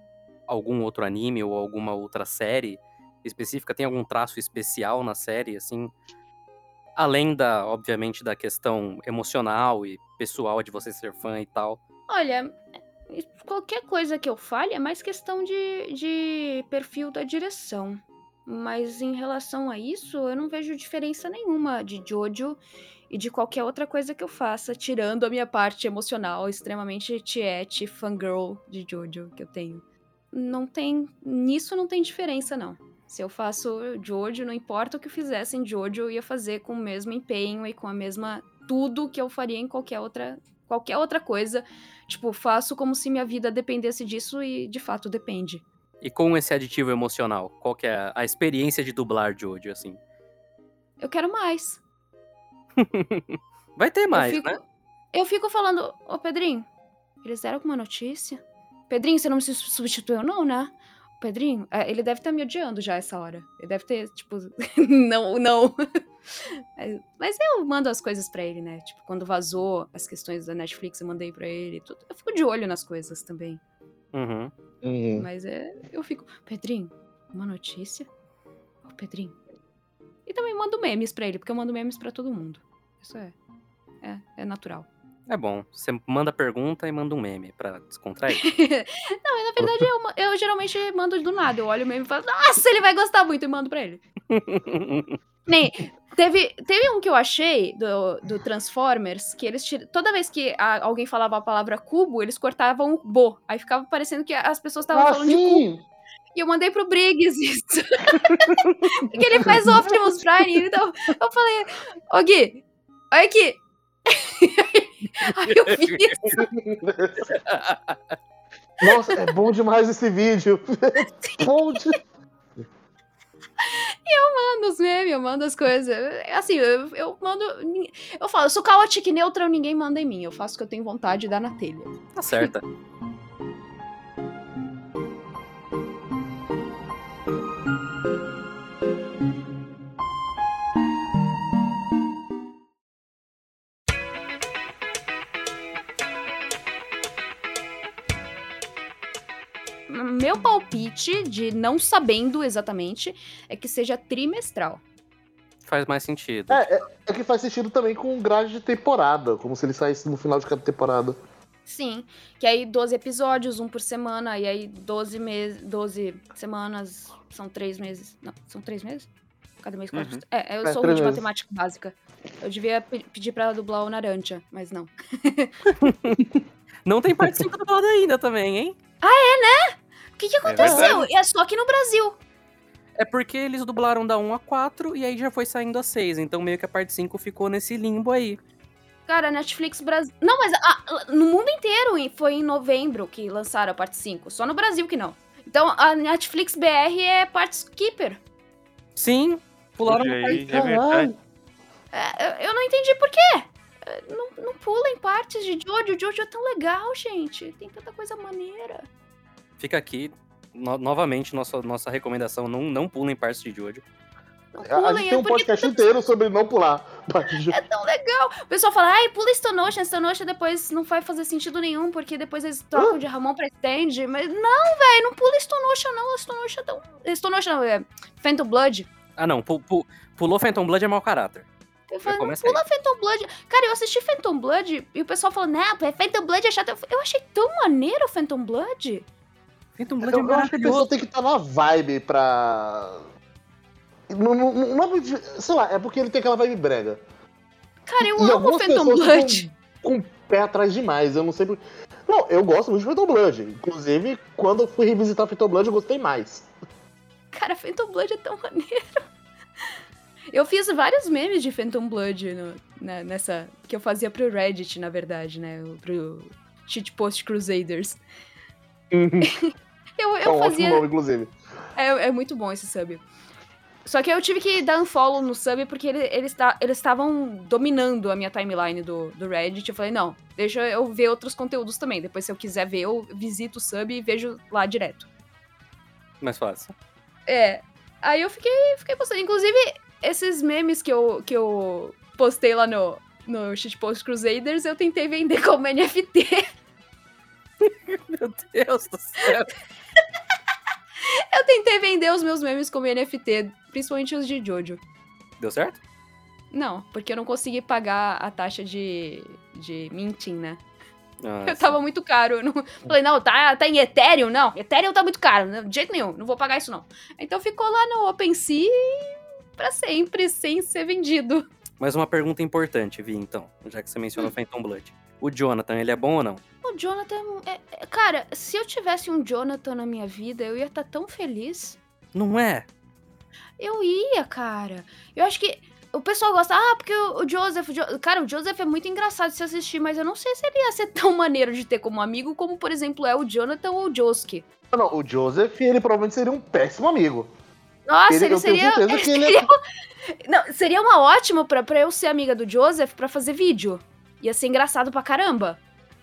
algum outro anime ou alguma outra série específica? Tem algum traço especial na série, assim? Além, da, obviamente, da questão emocional e pessoal de você ser fã e tal. Olha, qualquer coisa que eu fale é mais questão de, de perfil da direção. Mas em relação a isso, eu não vejo diferença nenhuma de Jojo e de qualquer outra coisa que eu faça, tirando a minha parte emocional extremamente tiete, fangirl de Jojo que eu tenho. Não tem... Nisso não tem diferença, não. Se eu faço Jojo, não importa o que eu fizesse em Jojo, eu ia fazer com o mesmo empenho e com a mesma... Tudo que eu faria em qualquer outra, qualquer outra coisa. Tipo, faço como se minha vida dependesse disso e, de fato, depende. E com esse aditivo emocional, qual que é a experiência de dublar Jojo, assim? Eu quero mais. Vai ter mais, eu fico, né? Eu fico falando... Ô, Pedrinho, eles deram alguma notícia? Pedrinho, você não me substituiu, não, né? Pedrinho, ele deve estar me odiando já essa hora. Ele deve ter, tipo... não, não. Mas eu mando as coisas pra ele, né? Tipo, quando vazou as questões da Netflix, eu mandei pra ele. Tudo. Eu fico de olho nas coisas também. Uhum. Uhum. Mas é, eu fico... Pedrinho, uma notícia? Ô, oh, Pedrinho. E também mando memes pra ele, porque eu mando memes pra todo mundo. Isso é... É, é natural. É bom, você manda pergunta e manda um meme pra descontrair. Não, na verdade eu, eu geralmente mando do nada. Eu olho o meme e falo, nossa, ele vai gostar muito, e mando pra ele. Nem, teve, teve um que eu achei do, do Transformers, que eles tiram, toda vez que a, alguém falava a palavra cubo, eles cortavam o bo. Aí ficava parecendo que as pessoas estavam ah, falando sim. de cubo. E eu mandei pro Briggs isso. Porque ele faz o Optimus Prime. Então eu falei, ô Gui, olha aqui. Ai, eu vi isso. Nossa, é bom demais esse vídeo. Bom de... Eu mando os memes, eu mando as coisas. Assim, eu, eu mando. Eu falo, eu sou caótica e neutra, ninguém manda em mim. Eu faço o que eu tenho vontade de dar na telha. Tá certa. Meu palpite, de não sabendo exatamente, é que seja trimestral. Faz mais sentido. É, é, é que faz sentido também com grade de temporada, como se ele saísse no final de cada temporada. Sim, que aí doze episódios, um por semana, e aí doze, me- doze semanas, são três meses. Não, são três meses? Cada mês quatro. Uhum. É, eu é, sou ruim de matemática básica. Eu devia p- pedir pra ela dublar o Naranja, mas não. Não tem parte cinco dublada ainda também, hein? Ah, é, né? O que, que aconteceu? É, é só aqui no Brasil. É porque eles dublaram da um a quatro e aí já foi saindo a seis. Então meio que a parte cinco ficou nesse limbo aí. Cara, Netflix Brasil... Não, mas a, a, no mundo inteiro foi em novembro que lançaram a parte cinco. Só no Brasil que não. Então a Netflix B R é parte Keeper. Sim, pularam na parte cinco. É verdade. É, eu não entendi por quê. Não, não pulem partes de Jojo. Jojo é tão legal, gente. Tem tanta coisa maneira. Fica aqui, no, novamente, nossa, nossa recomendação, não, não pulem partes de Jojo. Não pulem, a gente tem um é podcast tanto... inteiro sobre não pular partes de Jojo. É tão legal. O pessoal fala, ai, pula Stone Ocean, Stone Ocean depois não vai fazer sentido nenhum, porque depois eles trocam uh? de Ramon pra Stand. Mas não, velho, não pula Stone Ocean, não. Stone Ocean é tão... Stone Ocean não, é Phantom Blood. Ah, não, pu- pu- pulou Phantom Blood é mau caráter. Eu falei, não pula aí. Phantom Blood. Cara, eu assisti Phantom Blood e o pessoal falou, não, Phantom Blood é chato. Eu achei tão maneiro o Phantom Blood. Eu, eu acho que a pessoa tem que estar na vibe pra... Não, não, não, sei lá, é porque ele tem aquela vibe brega. Cara, eu e amo Phantom Blood. Com o pé atrás demais, eu não sei... Por... Não, eu gosto muito de Phantom Blood. Inclusive, quando eu fui revisitar Phantom Blood, eu gostei mais. Cara, Phantom Blood é tão maneiro. Eu fiz vários memes de Phantom Blood no, na, nessa... Que eu fazia pro Reddit, na verdade, né? Pro Shitpost Crusaders. eu, eu é um fazia... ótimo nome, inclusive. É, é muito bom esse sub. Só que eu tive que dar unfollow no sub, porque ele, eles estavam dominando a minha timeline do, do Reddit. Eu falei, não, deixa eu ver outros conteúdos também. Depois, se eu quiser ver, eu visito o sub e vejo lá direto. Mais fácil. É. Aí eu fiquei, fiquei postando. Inclusive, esses memes que eu, que eu postei lá no, no Shitpost Crusaders, eu tentei vender como N F T. Meu Deus do céu. Eu tentei vender os meus memes como N F T, principalmente os de Jojo. Deu certo? Não, porque eu não consegui pagar a taxa de, de minting, né? Nossa. Eu tava muito caro. Eu não... Falei, não, tá, tá em Ethereum? Não, Ethereum tá muito caro, de jeito nenhum, não vou pagar isso não. Então ficou lá no OpenSea pra sempre, sem ser vendido. Mas uma pergunta importante, Vi, então, já que você mencionou hum. Phantom Blood. O Jonathan, ele é bom ou não? O Jonathan é... Cara, se eu tivesse um Jonathan na minha vida, eu ia estar tão feliz. Não é? Eu ia, cara. Eu acho que o pessoal gosta... Ah, porque o Joseph... O jo... Cara, o Joseph é muito engraçado de se assistir, mas eu não sei se ele ia ser tão maneiro de ter como amigo como, por exemplo, é o Jonathan ou o Josuke. Não, não, o Joseph, ele provavelmente seria um péssimo amigo. Nossa, ele, ele seria... Ele que seria... Ele é... Não, seria uma ótima pra, pra eu ser amiga do Joseph pra fazer vídeo. Ia ser engraçado pra caramba.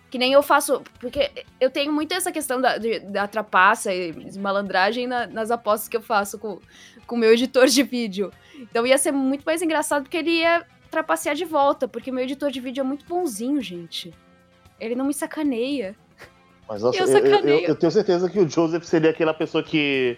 Que nem eu faço... Porque eu tenho muito essa questão da, da trapaça e malandragem na, nas apostas que eu faço com o meu editor de vídeo. Então ia ser muito mais engraçado porque ele ia trapacear de volta. Porque meu editor de vídeo é muito bonzinho, gente. Ele não me sacaneia. Mas nossa, eu, sacaneio. Eu, eu, eu tenho certeza que o Joseph seria aquela pessoa que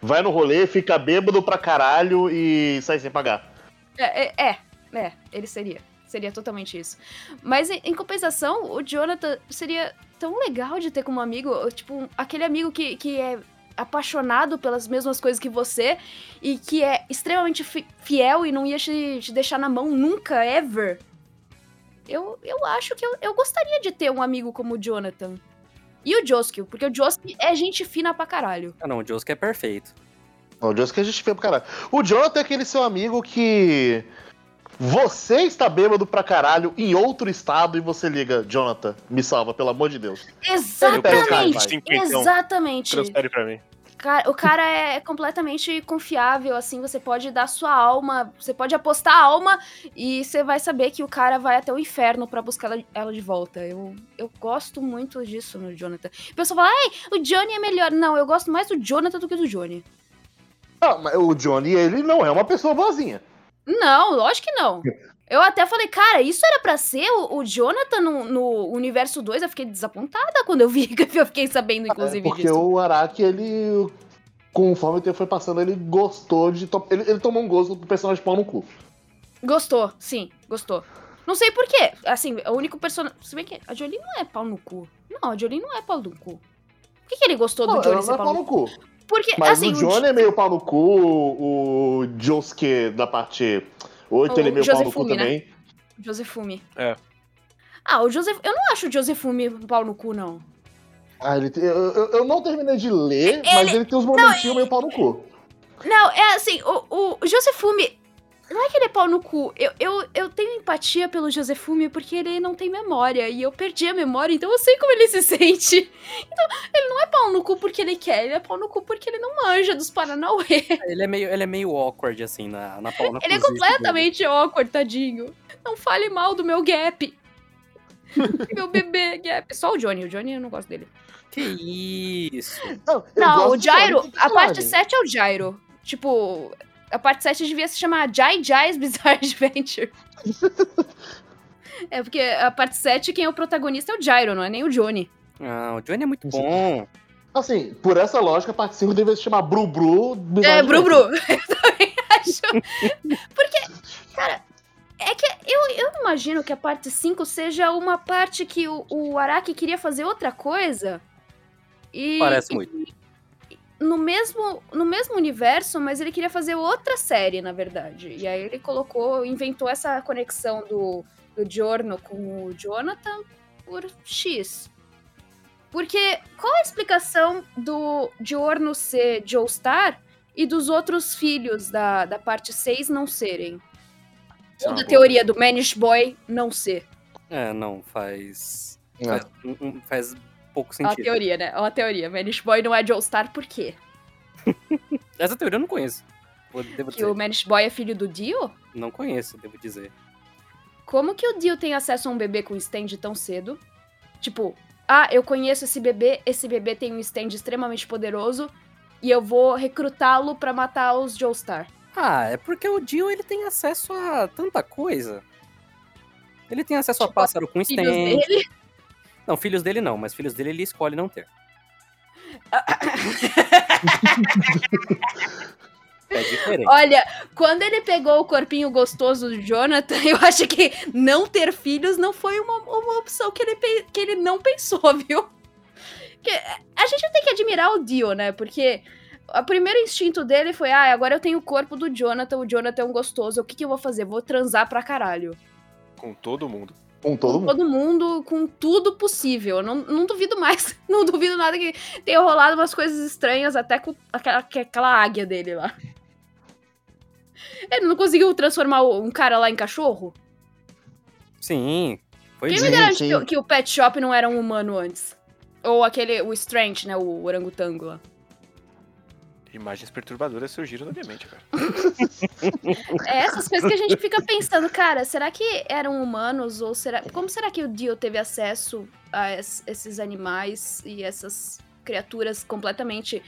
vai no rolê, fica bêbado pra caralho e sai sem pagar. É, é, é, é ele seria. Seria totalmente isso. Mas, em compensação, o Jonathan seria tão legal de ter como amigo. Tipo, aquele amigo que, que é apaixonado pelas mesmas coisas que você e que é extremamente fiel e não ia te, te deixar na mão nunca, ever. Eu, eu acho que eu, eu gostaria de ter um amigo como o Jonathan. E o Josuke, porque o Josuke é gente fina pra caralho. Ah, não, o Josuke é perfeito. O Josuke é gente fina pra caralho. O Jonathan é aquele seu amigo que... Você está bêbado pra caralho em outro estado e você liga, Jonathan, me salva, pelo amor de Deus. Exatamente, cara, exatamente. Transfere pra mim. O cara é completamente confiável, assim, você pode dar sua alma, você pode apostar a alma e você vai saber que o cara vai até o inferno pra buscar ela de volta. Eu, eu gosto muito disso no Jonathan. O pessoal fala, ai, o Johnny é melhor. Não, eu gosto mais do Jonathan do que do Johnny. Não, mas o Johnny, ele não é uma pessoa boazinha. Não, lógico que não. Eu até falei, cara, isso era pra ser o, o Jonathan no, no Universo dois. Eu fiquei desapontada quando eu vi, que eu fiquei sabendo, inclusive, é porque disso. Porque o Araki, ele, conforme o tempo foi passando, ele gostou de... To- ele, ele tomou um gosto do personagem pau no cu. Gostou, sim, gostou. Não sei por quê. Assim, o único personagem... Se bem que a Jolyne não é pau no cu. Não, a Jolyne não é pau no cu. Por que, que ele gostou não, do Johnny ser é pau, pau no cu? cu? Porque, mas assim, o Johnny o... é meio pau no cu, o Josuke da parte oito, o ele é meio Josefume, pau no cu né? também. Josefume. É. Ah, o Josef... eu não acho o Josefume pau no cu, não. Ah, ele tem... eu, eu, eu não terminei de ler, ele... mas ele tem uns momentinhos não, meio pau no cu. Não, é assim, o, o Josefume, não é que ele é pau no cu, eu, eu, eu tenho empatia pelo Josefume porque ele não tem memória, e eu perdi a memória, então eu sei como ele se sente. Então, ele não é pau no cu porque ele quer, ele é pau no cu porque ele não manja dos Paranauê. Ele é meio, ele é meio awkward, assim, na, na pau na Ele é completamente dele. awkward, tadinho. Não fale mal do meu Gap. Meu bebê Gap. Só o Johnny, o Johnny eu não gosto dele. Que isso? Não, não o Gyro, a parte sete é o Gyro. Tipo... A parte sete devia se chamar Jai Jai's Bizarre Adventure. É porque a parte sete, quem é o protagonista é o Gyro, não é nem o Johnny. Ah, o Johnny é muito bom. Assim, por essa lógica, a parte cinco deveria se chamar Bru Bru. É, Bru Bru. Eu também acho. Porque, cara, é que eu, eu imagino que a parte cinco seja uma parte que o, o Araki queria fazer outra coisa. E... Parece muito. No mesmo, no mesmo universo, mas ele queria fazer outra série, na verdade. E aí ele colocou, inventou essa conexão do, do Giorno com o Jonathan por X. Porque qual a explicação do Giorno ser Joestar e dos outros filhos da, da parte seis não serem? Ou da boa. Teoria do Manish Boy não ser? É, não, faz... É. Faz... faz... pouco sentido. É uma teoria, né? É uma teoria. Manish Boy não é Joestar, por quê? Essa teoria eu não conheço. Vou, devo que dizer. O Manish Boy é filho do Dio? Não conheço, devo dizer. Como que o Dio tem acesso a um bebê com stand tão cedo? Tipo, ah, eu conheço esse bebê, esse bebê tem um stand extremamente poderoso e eu vou recrutá-lo pra matar os Joestar. Ah, é porque o Dio, ele tem acesso a tanta coisa. Ele tem acesso tipo, a pássaro com stand. Filhos dele? Não, filhos dele não, mas filhos dele ele escolhe não ter. É diferente. Olha, quando ele pegou o corpinho gostoso do Jonathan, eu acho que não ter filhos não foi uma, uma opção que ele, que ele não pensou, viu? Que, a gente tem que admirar o Dio, né? Porque o primeiro instinto dele foi, ah, agora eu tenho o corpo do Jonathan, o Jonathan é um gostoso, o que, que eu vou fazer? Vou transar pra caralho. Com todo mundo. Com todo mundo. Com todo mundo, com tudo possível. Não, não duvido mais, não duvido nada que tenha rolado umas coisas estranhas até com aquela, aquela águia dele lá. Ele não conseguiu transformar um cara lá em cachorro? Sim. Foi Quem sim, me garante que, que o Pet Shop não era um humano antes? Ou aquele, o Strange, né, o orangotango lá. Imagens perturbadoras surgiram na minha mente, cara. É essas coisas que a gente fica pensando, cara, será que eram humanos? Ou será? Como será que o Dio teve acesso a esses animais e essas criaturas completamente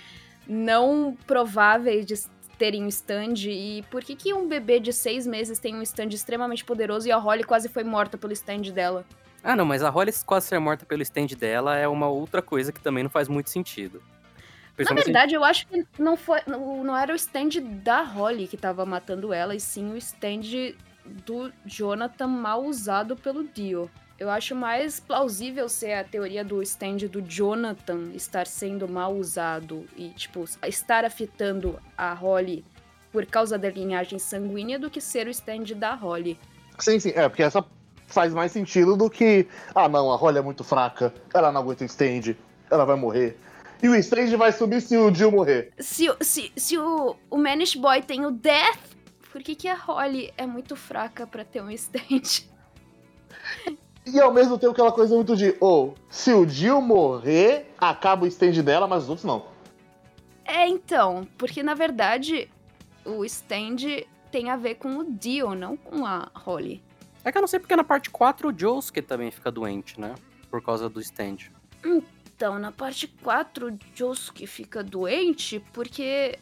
não prováveis de terem um stand? E por que que um bebê de seis meses tem um stand extremamente poderoso e a Holly quase foi morta pelo stand dela? Ah, não, mas a Holly quase ser morta pelo stand dela é uma outra coisa que também não faz muito sentido. Na verdade, eu acho que não, foi, não era o stand da Holly que tava matando ela, e sim o stand do Jonathan mal usado pelo Dio. Eu acho mais plausível ser a teoria do stand do Jonathan estar sendo mal usado e, tipo, estar afetando a Holly por causa da linhagem sanguínea do que ser o stand da Holly. Sim, sim, é, porque essa faz mais sentido do que, ah não, a Holly é muito fraca, ela não aguenta o stand, ela vai morrer. E o Strange vai subir se o Dio morrer. Se, se, se o, o Manish Boy tem o Death, por que, que a Holly é muito fraca pra ter um Strange? E ao mesmo tempo aquela coisa muito de, ou, oh, se o Dio morrer, acaba o Strange dela, mas os outros não. É, então, porque na verdade o Strange tem a ver com o Dio, não com a Holly. É que eu não sei porque na parte quatro o Josuke também fica doente, né? Por causa do Strange. Hum. Então, na parte quatro, o Josuke fica doente porque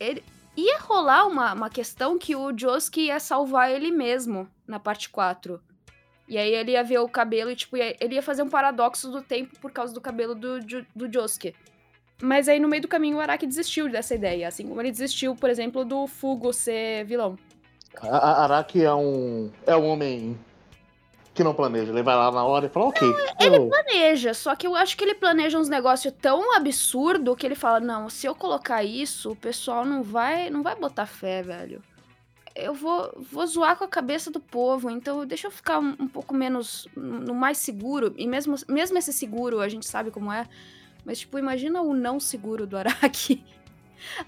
ele ia rolar uma, uma questão que o Josuke ia salvar ele mesmo na parte quatro. E aí ele ia ver o cabelo e, tipo, ia, ele ia fazer um paradoxo do tempo por causa do cabelo do, do Josuke. Mas aí, no meio do caminho, o Araki desistiu dessa ideia, assim como ele desistiu, por exemplo, do Fugo ser vilão. A, a Araki é um, é um homem... que não planeja, ele vai lá na hora e fala, ok. Não, ele eu... planeja, só que eu acho que ele planeja uns negócios tão absurdos que ele fala, não, se eu colocar isso, o pessoal não vai, não vai botar fé, velho. Eu vou, vou zoar com a cabeça do povo, então deixa eu ficar um, um pouco menos, no mais seguro, e mesmo, mesmo esse seguro a gente sabe como é, mas tipo, imagina o não seguro do Araki.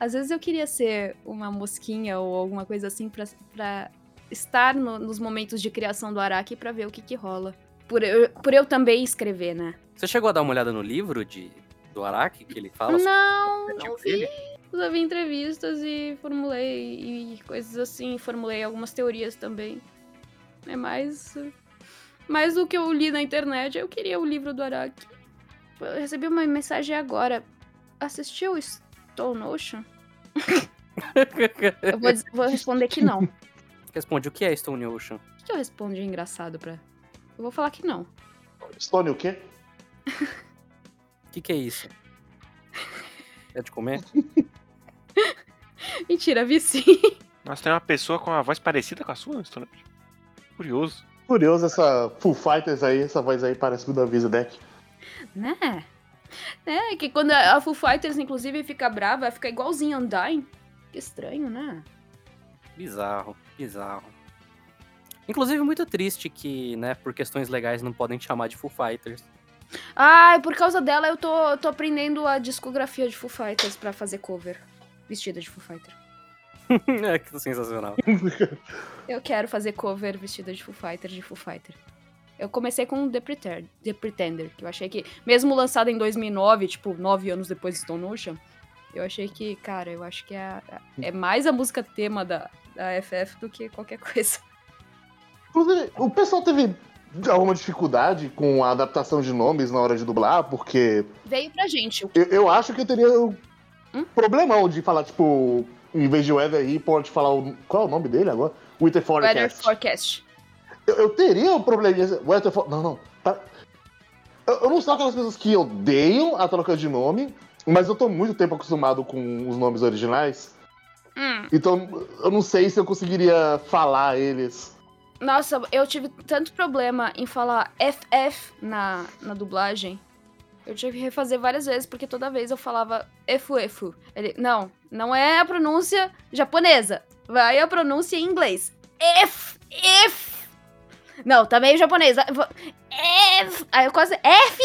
Às vezes eu queria ser uma mosquinha ou alguma coisa assim pra... pra estar no, nos momentos de criação do Araki pra ver o que que rola. Por eu, por eu também escrever, né? Você chegou a dar uma olhada no livro de, do Araki que ele fala? Não, não vi. Eu vi entrevistas e formulei e coisas assim. Formulei algumas teorias também. É mais... mais do que eu li na internet. Eu queria o livro do Araki. Eu recebi uma mensagem agora. Assistiu Stone Ocean? Eu vou, vou responder que não. Responde, o que é Stone Ocean? O que eu respondo de engraçado pra... Eu vou falar que não. Stone o quê? O que que é isso? É de comer? Mentira, vi sim. Nossa, tem uma pessoa com uma voz parecida com a sua, Stone Ocean. Curioso. Curioso essa Full Fighters aí, essa voz aí parece com a da Vizedeque. Né? É, que quando a Full Fighters, inclusive, fica brava, fica igualzinho a Undyne. Que estranho, né? Bizarro, bizarro. Inclusive, muito triste que, né, por questões legais não podem te chamar de Foo Fighters. Ai, por causa dela eu tô, tô aprendendo a discografia de Foo Fighters pra fazer cover. Vestida de Foo Fighter. É, que sensacional. Eu quero fazer cover vestida de Foo Fighter, de Foo Fighter. Eu comecei com The Pretender, The Pretender, que eu achei que, mesmo lançado em dois mil e nove, tipo, nove anos depois de Stone Ocean, Eu achei que, cara, eu acho que é, a, é mais a música tema da, da F F do que qualquer coisa. Inclusive, o pessoal teve alguma dificuldade com a adaptação de nomes na hora de dublar, porque... Veio pra gente. Eu, eu acho que eu teria um hum? problemão de falar, tipo, em vez de Weather Report, pode falar o... Qual é o nome dele agora? Winter Forecast. Weather Forecast. Eu, eu teria um probleminha... Weather For... Não, não. Tá. Eu, eu não sou aquelas pessoas que odeiam a troca de nome... Mas eu tô muito tempo acostumado com os nomes originais. Hum. Então, eu não sei se eu conseguiria falar eles. Nossa, eu tive tanto problema em falar F F na, na dublagem. Eu tive que refazer várias vezes, porque toda vez eu falava F F. Ele, não, não é a pronúncia japonesa. Vai a pronúncia em inglês. F, F. Não, tá meio japonesa. F. Aí eu quase... F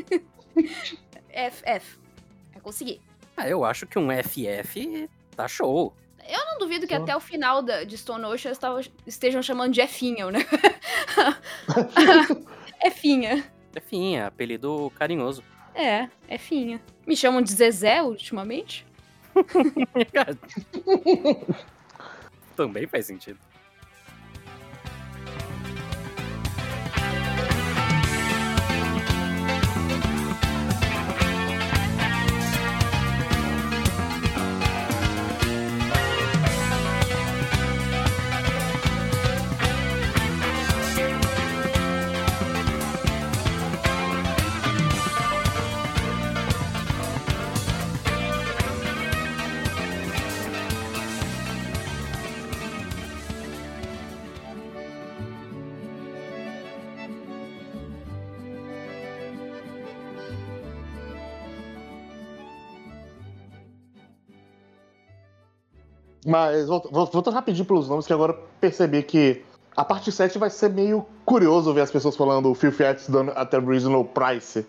F! F F. Eu consegui. Ah, eu acho que um F F tá show. Eu não duvido que show. Até o final da, de Stone Ocean estavam, estejam chamando de Efinha, né? Efinha. Efinha, apelido carinhoso. É, Efinha. Me chamam de Zezé ultimamente? Também faz sentido. Mas voltando rapidinho pelos nomes, que agora percebi que a parte sete vai ser meio curioso ver as pessoas falando Filthy Arts dando até reasonable price.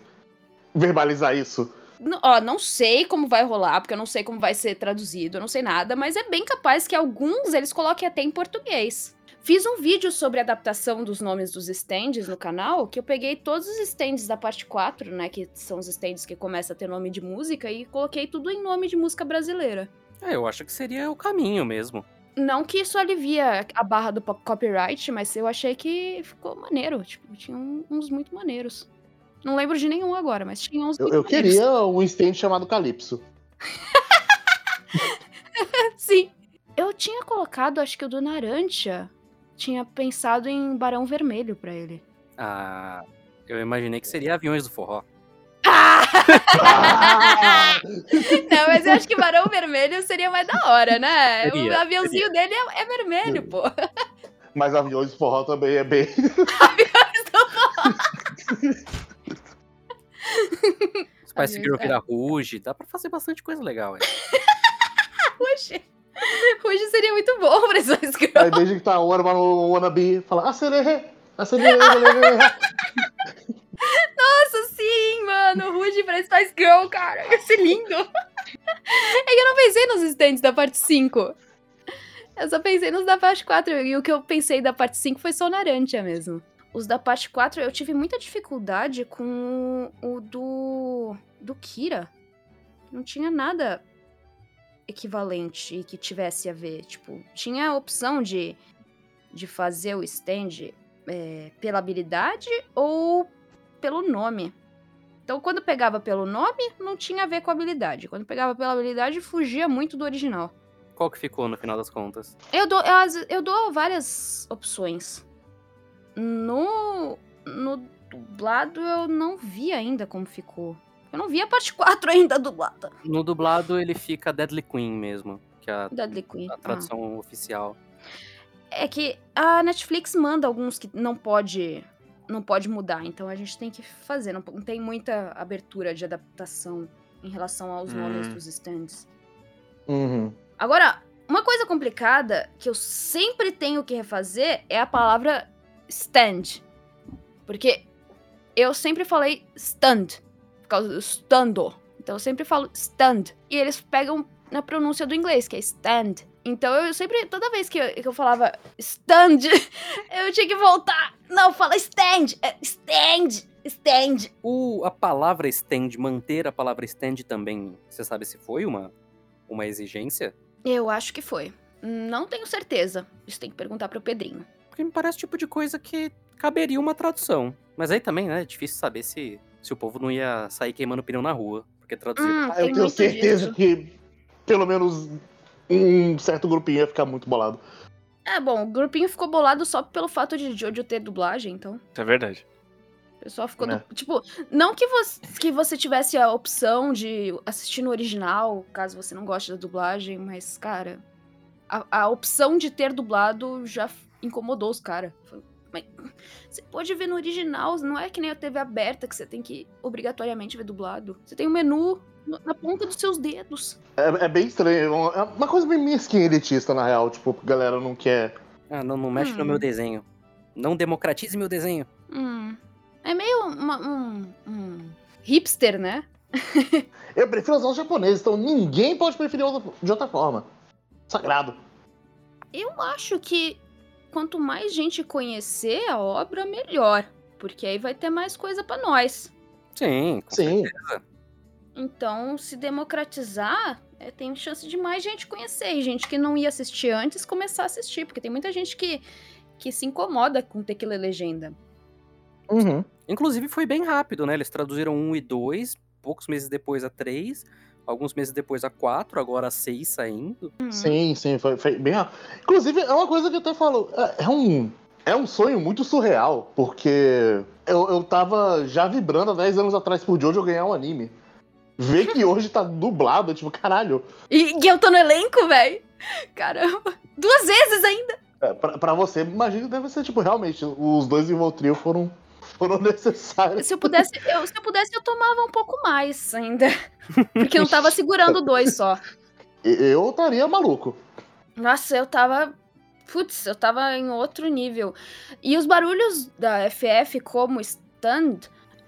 Verbalizar isso. Não, ó, não sei como vai rolar, porque eu não sei como vai ser traduzido, eu não sei nada, mas é bem capaz que alguns eles coloquem até em português. Fiz um vídeo sobre a adaptação dos nomes dos stands no canal, que eu peguei todos os stands da parte quatro, né, que são os stands que começam a ter nome de música, e coloquei tudo em nome de música brasileira. É, eu acho que seria o caminho mesmo. Não que isso alivia a barra do copyright, mas eu achei que ficou maneiro. Tipo, tinha uns muito maneiros. Não lembro de nenhum agora, mas tinha uns eu, muito Eu maneiros. Queria um stand chamado Calypso. Sim. Eu tinha colocado, acho que o do Naranja. Tinha pensado em Barão Vermelho pra ele. Ah, eu imaginei que seria Aviões do Forró. Ah! Não, mas eu acho que Barão Vermelho seria mais da hora, né? Seria, o aviãozinho seria. Dele é, é vermelho, pô. Mas Aviões do Forró também é bem... Aviões do Forró! Os pais seguiram virar Ruge, dá pra fazer bastante coisa legal, é. Ruge! Ruge seria muito bom pra essa escrota. Aí desde que tá o wannabe, fala acererê, acererê, acererê. Nossa, sim, mano, Rude pra Spice Girl, cara, ia ser lindo. É que eu não pensei nos stands da parte cinco. Eu só pensei nos da parte quatro, e o que eu pensei da parte cinco foi só Naranja mesmo. Os da parte quatro eu tive muita dificuldade com o do, do Kira. Não tinha nada equivalente e que tivesse a ver, tipo, tinha a opção de, de fazer o stand é, pela habilidade ou... pelo nome. Então, quando pegava pelo nome, não tinha a ver com a habilidade. Quando pegava pela habilidade, fugia muito do original. Qual que ficou, no final das contas? Eu dou, eu, eu dou várias opções. No, no dublado, eu não vi ainda como ficou. Eu não vi a parte quatro ainda dublada. No dublado, ele fica Deadly Queen mesmo. Que é a, Deadly Queen. A tradução ah. oficial. É que a Netflix manda alguns que não pode... não pode mudar, então a gente tem que fazer, não tem muita abertura de adaptação em relação aos hum. nomes dos stands. Uhum. Agora, uma coisa complicada que eu sempre tenho que refazer é a palavra stand, porque eu sempre falei stand, por causa do stando, então eu sempre falo stand, e eles pegam na pronúncia do inglês, que é stand, então eu sempre, toda vez que eu, que eu falava stand, eu tinha que voltar. Não, fala stand, é stand, Stand! O, a palavra stand, manter a palavra stand também, você sabe se foi uma, uma exigência? Eu acho que foi. Não tenho certeza. Isso tem que perguntar pro Pedrinho. Porque me parece tipo de coisa que caberia uma tradução. Mas aí também, né, é difícil saber se, se o povo não ia sair queimando pneu na rua. Porque traduzir... Hum, ah, eu tenho certeza disso. Que pelo menos um certo grupinho ia ficar muito bolado. É, bom, o grupinho ficou bolado só pelo fato de Jojo ter dublagem, então... Isso é verdade. O pessoal ficou... É. Do... Tipo, não que você, que você tivesse a opção de assistir no original, caso você não goste da dublagem, mas, cara... A, a opção de ter dublado já incomodou os caras. Mas você pode ver no original, não é que nem a T V aberta que você tem que obrigatoriamente ver dublado. Você tem um menu... na ponta dos seus dedos. É, é bem estranho. É uma coisa bem mesquinha elitista, na real. Tipo, a galera não quer... Ah, não, não mexe hum. no meu desenho. Não democratize meu desenho. Hum. É meio uma, um, um... hipster, né? Eu prefiro usar os japoneses, então ninguém pode preferir de outra forma. Sagrado. Eu acho que quanto mais gente conhecer a obra, melhor. Porque aí vai ter mais coisa pra nós. Sim, com Sim. certeza. Então, se democratizar, é, tem chance de mais gente conhecer. E gente que não ia assistir antes, começar a assistir. Porque tem muita gente que, que se incomoda com ter que ler legenda. Uhum. Inclusive, foi bem rápido, né? Eles traduziram um e dois, poucos meses depois a três, alguns meses depois a quatro, agora a seis saindo. Uhum. Sim, sim, foi, foi bem rápido. Inclusive, é uma coisa que eu até falo, é um... É um sonho muito surreal, porque eu, eu tava já vibrando há dez anos atrás por Jojo ganhar um anime. Ver que hoje tá dublado, tipo, caralho. E, e eu tô no elenco, velho. Caramba. Duas vezes ainda. É, pra, pra você, imagino que deve ser, tipo, realmente, os dois em Voltrio foram, foram necessários. Se eu, pudesse, eu, se eu pudesse, eu tomava um pouco mais ainda. Porque eu tava segurando dois só. Eu estaria maluco. Nossa, eu tava... Putz, eu tava em outro nível. E os barulhos da F F como stand,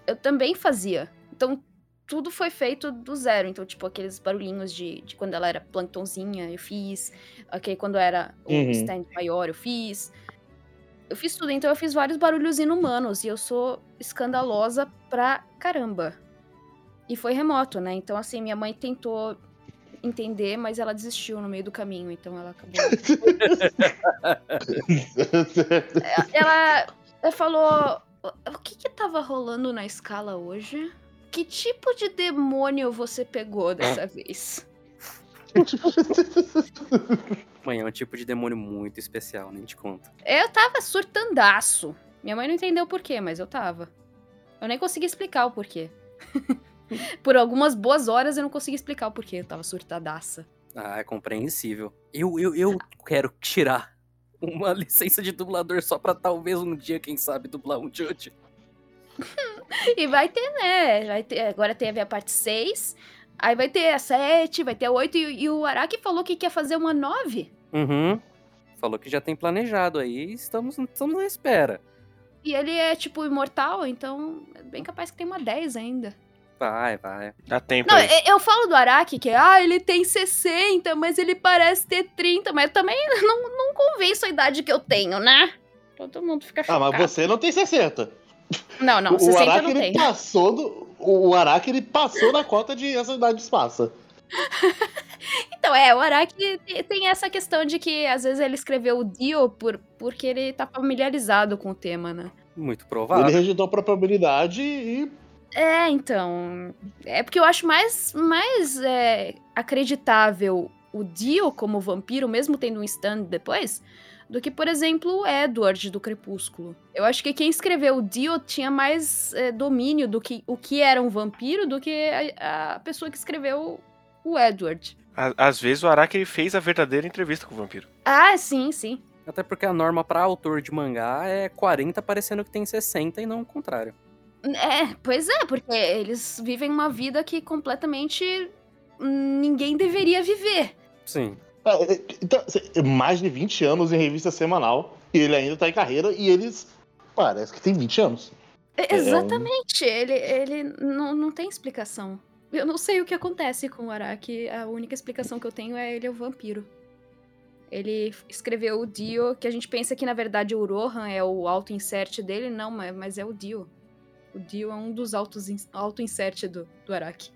eu também fazia. Então... Tudo foi feito do zero, então, tipo, aqueles barulhinhos de, de quando ela era planktonzinha, eu fiz, aquele quando era o uhum. stand maior, eu fiz. Eu fiz tudo, então eu fiz vários barulhos inumanos, e eu sou escandalosa pra caramba. E foi remoto, né? Então, assim, minha mãe tentou entender, mas ela desistiu no meio do caminho, então ela acabou... ela, ela falou, o que que tava rolando na escala hoje? Que tipo de demônio você pegou dessa vez? Mãe, é um tipo de demônio muito especial, nem te conto. Eu tava surtandaço. Minha mãe não entendeu o porquê, mas eu tava. Eu nem consegui explicar o porquê. Por algumas boas horas eu não consegui explicar o porquê. Eu tava surtadaça. Ah, é compreensível. Eu, eu, eu quero tirar uma licença de dublador só pra talvez um dia, quem sabe, dublar um Jojo. E vai ter, né? Vai ter, agora teve a parte seis, aí vai ter a sete, vai ter a oito, e, e o Araki falou que quer fazer uma nove. Uhum. Falou que já tem planejado aí, estamos, estamos na espera. E ele é, tipo, imortal, então é bem capaz que tem uma dez ainda. Vai, vai. Dá tempo. Não, eu, eu falo do Araki que, ah, ele tem sessenta, mas ele parece ter trinta, mas eu também não, não convenço a idade que eu tenho, né? Todo mundo fica chocado. Ah, mas você não tem sessenta. Não, não, sessenta o Araki, não tem. Ele passou do, o Araki, ele passou na cota de essa idade espaça. Então, é, o Araki tem essa questão de que, às vezes, ele escreveu o Dio por, porque ele tá familiarizado com o tema, né? Muito provável. Ele rejeitou a probabilidade e... É, então... É porque eu acho mais, mais é, acreditável o Dio como vampiro, mesmo tendo um stand depois... do que, por exemplo, o Edward do Crepúsculo. Eu acho que quem escreveu o Dio tinha mais é, domínio do que o que era um vampiro do que a, a pessoa que escreveu o Edward. Às vezes o Araki fez a verdadeira entrevista com o vampiro. Ah, sim, sim. Até porque a norma para autor de mangá é quarenta parecendo que tem sessenta e não o contrário. É, pois é, porque eles vivem uma vida que completamente ninguém deveria viver. Sim. Então, mais de vinte anos em revista semanal, e ele ainda tá em carreira, e eles parece que tem vinte anos. Exatamente, é um... ele, ele não, não tem explicação. Eu não sei o que acontece com o Araki, a única explicação que eu tenho é ele é um vampiro. Ele escreveu o Dio, que a gente pensa que na verdade o Rohan é o auto-insert dele, não, mas é o Dio. O Dio é um dos auto-insert do, do Araki.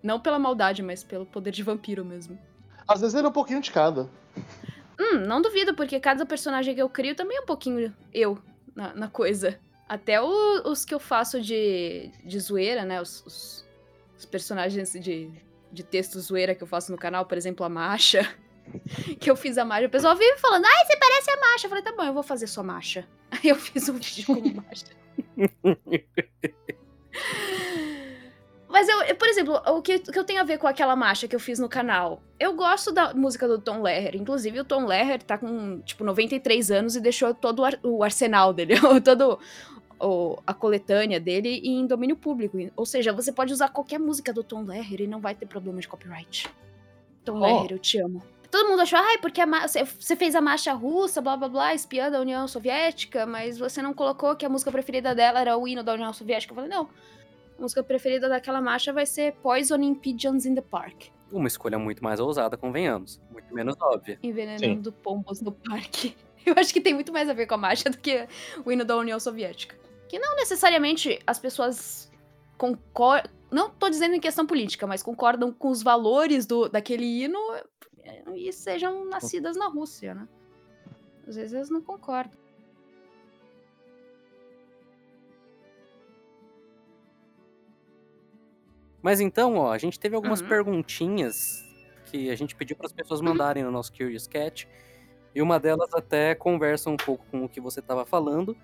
Não pela maldade, mas pelo poder de vampiro mesmo. Às vezes ele é um pouquinho de cada. Hum, não duvido, porque cada personagem que eu crio também é um pouquinho eu na, na coisa. Até o, os que eu faço de, de zoeira, né? Os, os, os personagens de, de texto zoeira que eu faço no canal, por exemplo, a Masha. Que eu fiz a Masha. O pessoal vive falando, ai, você parece a Masha. Eu falei, tá bom, eu vou fazer só Masha. Aí eu fiz um vídeo com Masha. Mas eu, por exemplo, o que, o que eu tenho a ver com aquela marcha que eu fiz no canal? Eu gosto da música do Tom Lehrer. Inclusive, o Tom Lehrer tá com, tipo, noventa e três anos e deixou todo o, ar, o arsenal dele, toda a coletânea dele em domínio público. Ou seja, você pode usar qualquer música do Tom Lehrer e não vai ter problema de copyright. Tom oh. Lehrer, eu te amo. Todo mundo achou, ai, porque a ma- você fez a marcha russa, blá, blá, blá, espiando a União Soviética, mas você não colocou que a música preferida dela era o hino da União Soviética. Eu falei, não. A música preferida daquela marcha vai ser Poisoning Pigeons in the Park. Uma escolha muito mais ousada, convenhamos. Muito menos óbvia. Envenenando Sim. pombos no parque. Eu acho que tem muito mais a ver com a marcha do que o hino da União Soviética. Que não necessariamente as pessoas concordam... Não tô dizendo em questão política, mas concordam com os valores do, daquele hino e sejam nascidas na Rússia, né? Às vezes elas não concordam. Mas então, ó, a gente teve algumas uhum. perguntinhas que a gente pediu para as pessoas mandarem uhum. no nosso Curious Cat. E uma delas até conversa um pouco com o que você estava falando.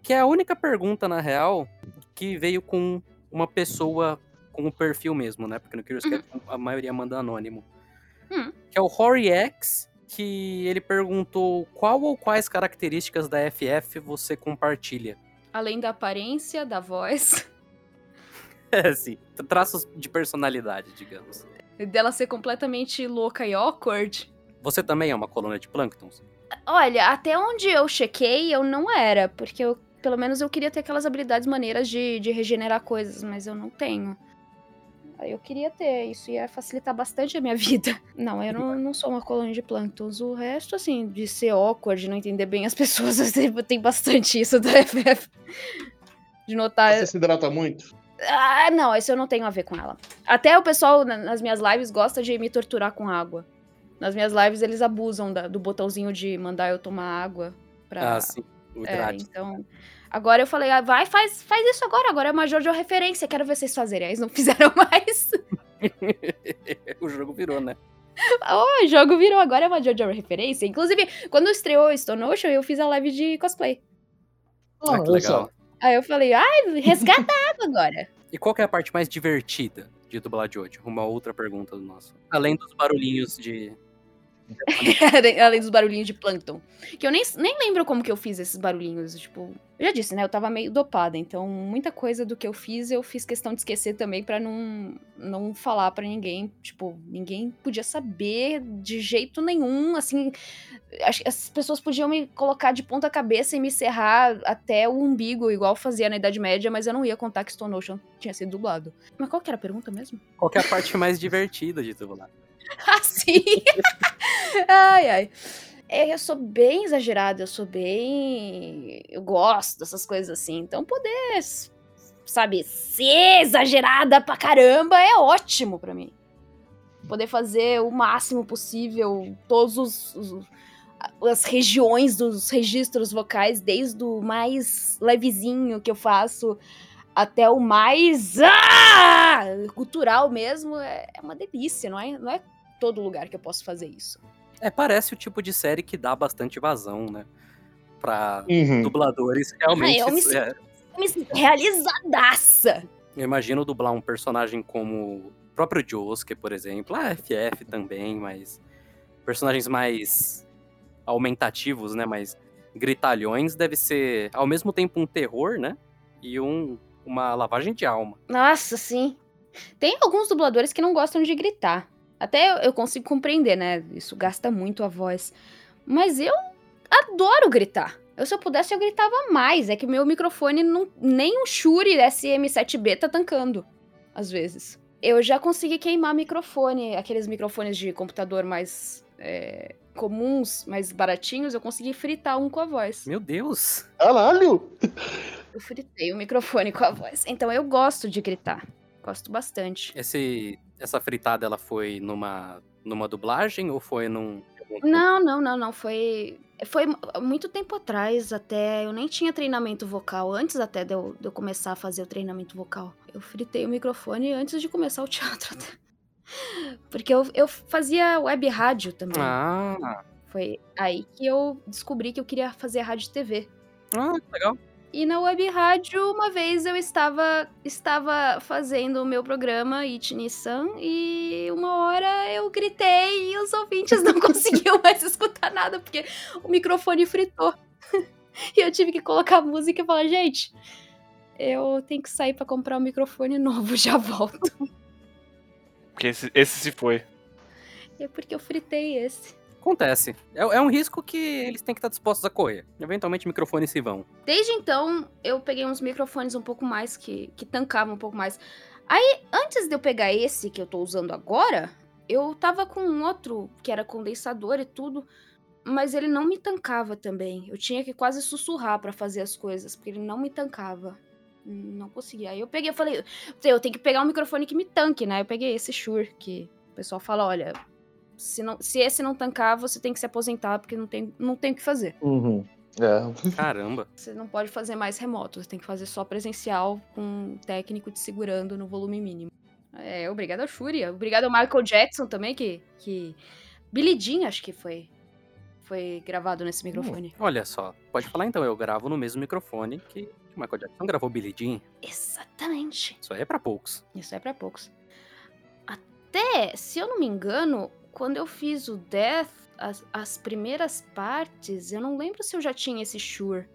Que é a única pergunta, na real, que veio com uma pessoa com o perfil mesmo, né? Porque no Curious uhum. Cat a maioria manda anônimo. Uhum. Que é o Horiex, que ele perguntou qual ou quais características da F F você compartilha. Além da aparência, da voz... É, sim. Traços de personalidade, digamos. Dela ser completamente louca e awkward. Você também é uma coluna de plânctons? Olha, até onde eu chequei, eu não era. Porque eu, pelo menos eu queria ter aquelas habilidades maneiras de, de regenerar coisas, mas eu não tenho. Eu queria ter, isso ia facilitar bastante a minha vida. Não, eu não, não sou uma coluna de plânctons. O resto, assim, de ser awkward, de não entender bem as pessoas, tem bastante isso da F F. De notar... Você se hidrata muito? Ah, não, isso eu não tenho a ver com ela. Até o pessoal nas minhas lives gosta de me torturar com água. Nas minhas lives eles abusam da, do botãozinho de mandar eu tomar água. Pra, ah, sim, o é, então, agora eu falei, ah, vai, faz, faz isso agora, agora é uma Jojo referência, quero ver vocês fazerem. Aí eles não fizeram mais. O jogo virou, né? Oh, o jogo virou, agora é uma Jojo referência. Inclusive, quando estreou Stone Ocean, eu fiz a live de cosplay. Oh, ah, que legal. Aí eu falei, ai, resgata a água agora. E qual que é a parte mais divertida de dublar Jojo? Uma outra pergunta do nosso. Além dos barulhinhos de... Além dos barulhinhos de plâncton. Que eu nem, nem lembro como que eu fiz esses barulhinhos, tipo... Eu já disse, né? Eu tava meio dopada, então muita coisa do que eu fiz, eu fiz questão de esquecer também pra não, não falar pra ninguém. Tipo, ninguém podia saber de jeito nenhum, assim... As pessoas podiam me colocar de ponta cabeça e me serrar até o umbigo, igual fazia na Idade Média, mas eu não ia contar que Stone Ocean tinha sido dublado. Mas qual que era a pergunta mesmo? Qual que é a parte mais divertida de dublar? Ah, sim! Ai, ai. Eu sou bem exagerada, eu sou bem... Eu gosto dessas coisas assim. Então poder, sabe, ser exagerada pra caramba é ótimo pra mim. Poder fazer o máximo possível todos os... os as regiões dos registros vocais, desde o mais levezinho que eu faço até o mais... Ah! Cultural mesmo, é, é uma delícia, não é? Não é todo lugar que eu posso fazer isso. É, parece o tipo de série que dá bastante vazão, né? Pra uhum. dubladores, realmente... Ah, eu me sinto é... realizadaça! Eu imagino dublar um personagem como o próprio Josuke, por exemplo, a F F também, mas... Personagens mais aumentativos, né? Mais gritalhões, deve ser, ao mesmo tempo, um terror, né? E um, uma lavagem de alma. Nossa, sim! Tem alguns dubladores que não gostam de gritar. Até eu consigo compreender, né? Isso gasta muito a voz. Mas eu adoro gritar. Eu, se eu pudesse, eu gritava mais. É que meu microfone, não, nem um Shure S M sete B tá tancando, às vezes. Eu já consegui queimar microfone, aqueles microfones de computador mais é, comuns, mais baratinhos, eu consegui fritar um com a voz. Meu Deus! Caralho! Eu fritei o microfone com a voz. Então eu gosto de gritar, gosto bastante. Esse, essa fritada, ela foi numa, numa dublagem ou foi num... Não, não, não, não, foi... Foi muito tempo atrás até, eu nem tinha treinamento vocal, antes até de eu, de eu começar a fazer o treinamento vocal. Eu fritei o microfone antes de começar o teatro até. Porque eu, eu fazia web rádio também. Ah. Foi aí que eu descobri que eu queria fazer rádio e T V. Ah, legal. E na web rádio, uma vez eu estava, estava fazendo o meu programa Itinisan e uma hora eu gritei e os ouvintes não conseguiam mais escutar nada, porque o microfone fritou. E eu tive que colocar a música e falar, gente, eu tenho que sair pra comprar um microfone novo, já volto. Porque esse, esse se foi. É porque eu fritei esse. Acontece. É, é um risco que eles têm que estar dispostos a correr. Eventualmente, microfones se vão. Desde então, eu peguei uns microfones um pouco mais, que, que tancavam um pouco mais. Aí, antes de eu pegar esse que eu tô usando agora, eu tava com um outro que era condensador e tudo, mas ele não me tancava também. Eu tinha que quase sussurrar pra fazer as coisas, porque ele não me tancava. Não conseguia. Aí eu peguei, eu falei, eu tenho que pegar um microfone que me tanque, né? Eu peguei esse Shure, que o pessoal fala, olha... Se, não, se esse não tancar, você tem que se aposentar, porque não tem, não tem o que fazer. Uhum. É. Caramba. Você não pode fazer mais remoto, você tem que fazer só presencial com um técnico te segurando no volume mínimo. É, obrigado ao Shuri, obrigado ao Michael Jackson também, que... que... Billie Jean, acho que foi, foi gravado nesse microfone. Hum, olha só, pode falar então, eu gravo no mesmo microfone que o Michael Jackson gravou Billie Jean. Exatamente. Isso aí é pra poucos. Isso aí é pra poucos. Até, se eu não me engano... Quando eu fiz o Death, as, as primeiras partes, eu não lembro se eu já tinha esse Shure.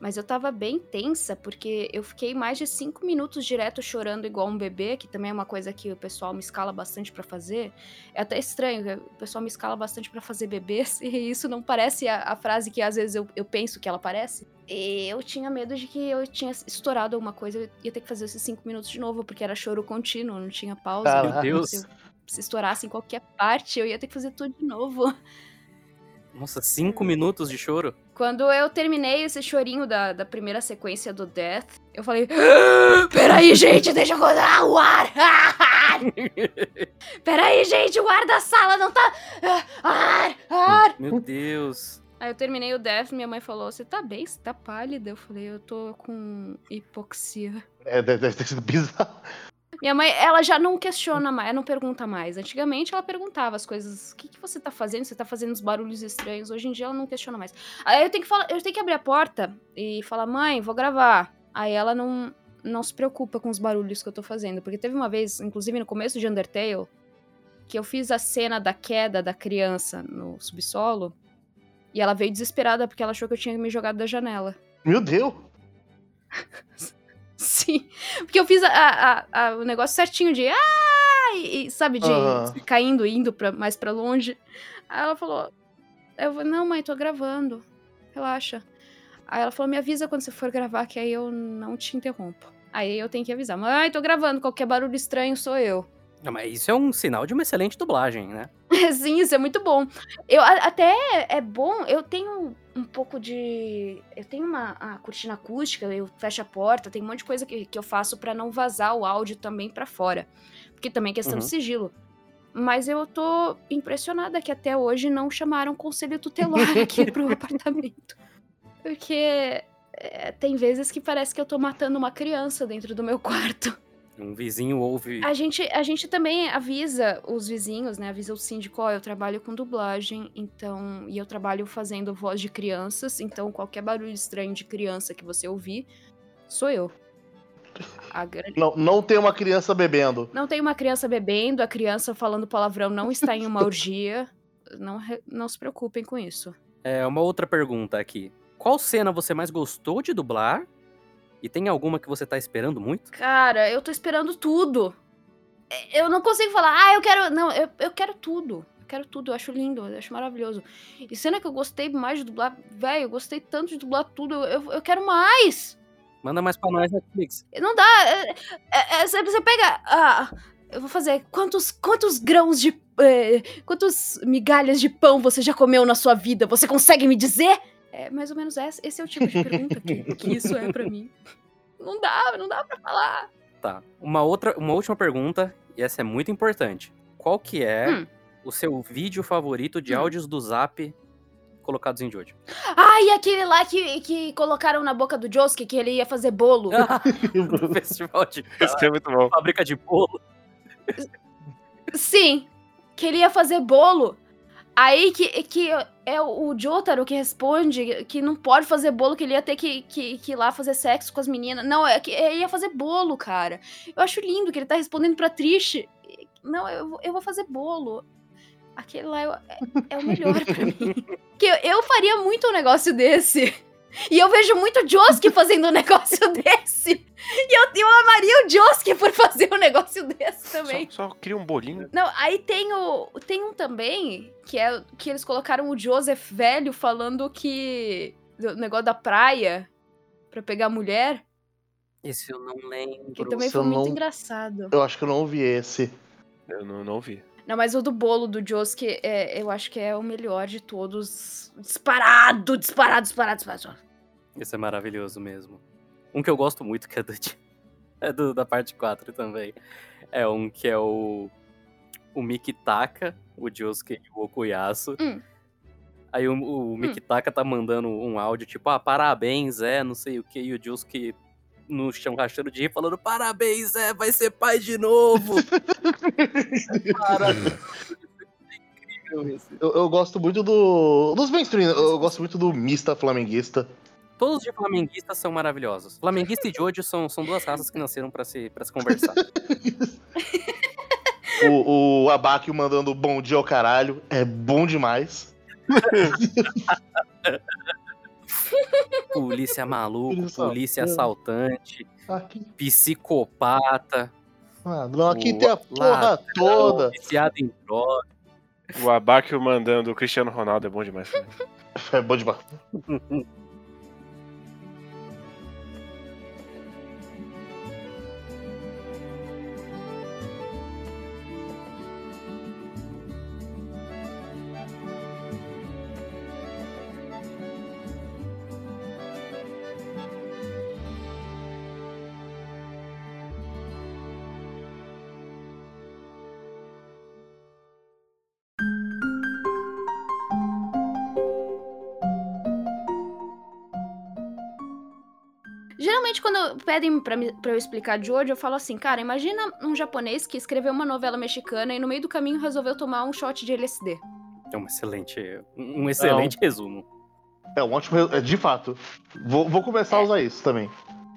Mas eu tava bem tensa, porque eu fiquei mais de cinco minutos direto chorando igual um bebê, que também é uma coisa que o pessoal me escala bastante pra fazer. É até estranho, o pessoal me escala bastante pra fazer bebês, e isso não parece a, a frase que às vezes eu, eu penso que ela parece. E eu tinha medo de que eu tinha estourado alguma coisa, eu ia ter que fazer esses cinco minutos de novo, porque era choro contínuo, não tinha pausa. Ah, meu Deus! Eu, se estourasse em qualquer parte, eu ia ter que fazer tudo de novo. Nossa, cinco minutos de choro? Quando eu terminei esse chorinho da, da primeira sequência do Death, eu falei... Ah, peraí, gente, deixa eu... Ah, o ar! Ah, peraí, gente, o ar da sala não tá... Ah, ar! Ar! Meu Deus... Aí eu terminei o Death, minha mãe falou, você tá bem? Você tá pálida? Eu falei, eu tô com hipoxia. É, deve ter sido bizarro. Minha mãe, ela já não questiona mais, ela não pergunta mais. Antigamente, ela perguntava as coisas, o que, que você tá fazendo? Você tá fazendo uns barulhos estranhos. Hoje em dia, ela não questiona mais. Aí eu tenho que, falar, eu tenho que abrir a porta e falar, mãe, vou gravar. Aí ela não, não se preocupa com os barulhos que eu tô fazendo. Porque teve uma vez, inclusive no começo de Undertale, que eu fiz a cena da queda da criança no subsolo. E ela veio desesperada porque ela achou que eu tinha me jogado da janela. Meu Deus! Sim, porque eu fiz a, a, a, o negócio certinho de ah, e, e sabe, de uhum. caindo, indo pra, mais pra longe. Aí ela falou, eu falei, não mãe, tô gravando, relaxa. Aí ela falou, me avisa quando você for gravar que aí eu não te interrompo. Aí eu tenho que avisar, mãe, tô gravando, qualquer barulho estranho sou eu. Não, mas isso é um sinal de uma excelente dublagem, né? Sim, isso é muito bom. Eu a, até é bom, eu tenho um pouco de... Eu tenho uma a cortina acústica, eu fecho a porta, tem um monte de coisa que, que eu faço pra não vazar o áudio também pra fora. Porque também é questão uhum. de sigilo. Mas eu tô impressionada que até hoje não chamaram conselho tutelar aqui pro apartamento. Porque é, tem vezes que parece que eu tô matando uma criança dentro do meu quarto. Um vizinho ouve... A gente, a gente também avisa os vizinhos, né? Avisa o síndico, ó, eu trabalho com dublagem, então... E eu trabalho fazendo voz de crianças, então qualquer barulho estranho de criança que você ouvir, sou eu. A grande... não, não tem uma criança bebendo. Não tem uma criança bebendo, a criança falando palavrão não está em uma orgia. Não, não se preocupem com isso. É, uma outra pergunta aqui. Qual cena você mais gostou de dublar? E tem alguma que você tá esperando muito? Cara, eu tô esperando tudo. Eu não consigo falar, ah, eu quero... Não, eu, eu quero tudo. Eu quero tudo, eu acho lindo, eu acho maravilhoso. E cena que eu gostei mais de dublar... Velho, eu gostei tanto de dublar tudo, eu, eu quero mais! Manda mais pra nós, Netflix. Não dá. É, é, é, você pega... Ah, eu vou fazer... Quantos, quantos grãos de... Eh, quantas migalhas de pão você já comeu na sua vida? Você consegue me dizer? É mais ou menos essa. Esse é o tipo de pergunta que, que isso é pra mim. Não dá, não dá pra falar. Tá. Uma, outra, uma última pergunta, e essa é muito importante. Qual que é hum. o seu vídeo favorito de hum. áudios do Zap... colocados em Jojo? Ah, e aquele lá que, que colocaram na boca do Josuke que ele ia fazer bolo. Ah, no festival de... Isso é muito bom. Fábrica de bolo. Sim, que ele ia fazer bolo. Aí que, que é o Jotaro que responde que não pode fazer bolo, que ele ia ter que, que, que ir lá fazer sexo com as meninas. Não, é que ele ia fazer bolo, cara. Eu acho lindo que ele tá respondendo pra Trish. Não, eu, eu vou fazer bolo. Aquele lá é, é o melhor pra mim. Porque eu, eu faria muito um negócio desse. E eu vejo muito o Josuke fazendo um negócio desse. E eu, eu amaria o Josuke por fazer um negócio desse também. Só, só cria um bolinho. Não, aí tem, o, tem um também, que é que eles colocaram o Joseph velho falando que... do negócio da praia, pra pegar mulher. Esse eu não lembro. Que também esse foi muito não, engraçado. Eu acho que eu não ouvi esse. Eu não, não ouvi. Não, mas o do bolo do Josuke, é, eu acho que é o melhor de todos. Disparado, disparado, disparado, disparado. Esse é maravilhoso mesmo. Um que eu gosto muito, que é, do, é do, da parte quatro também. É um que é o... O Mikitaka, o Josuke e o Okuyasu. Hum. Aí o, o Mikitaka hum. tá mandando um áudio, tipo, ah, parabéns, é, não sei o que. E o Josuke no chão rachando de rir, falando, parabéns, é, vai ser pai de novo. eu, eu gosto muito do... dos mainstream, eu gosto muito do mista flamenguista. Todos de flamenguistas são maravilhosos. Flamenguista e Jojo são, são duas raças que nasceram pra se, pra se conversar. o, o Abaque mandando bom dia ao caralho é bom demais. Polícia maluca, polícia assaltante, aqui. Psicopata. Mano, aqui o... tem a porra ah, toda. Viciado em droga. O Abaque mandando o Cristiano Ronaldo é bom demais. É bom demais. Quando pedem pra, me, pra eu explicar Jojo, eu falo assim, cara, imagina um japonês que escreveu uma novela mexicana e no meio do caminho resolveu tomar um shot de L S D. É um excelente, um excelente é um, resumo. É um ótimo, de fato. Vou, vou começar é. a usar isso também.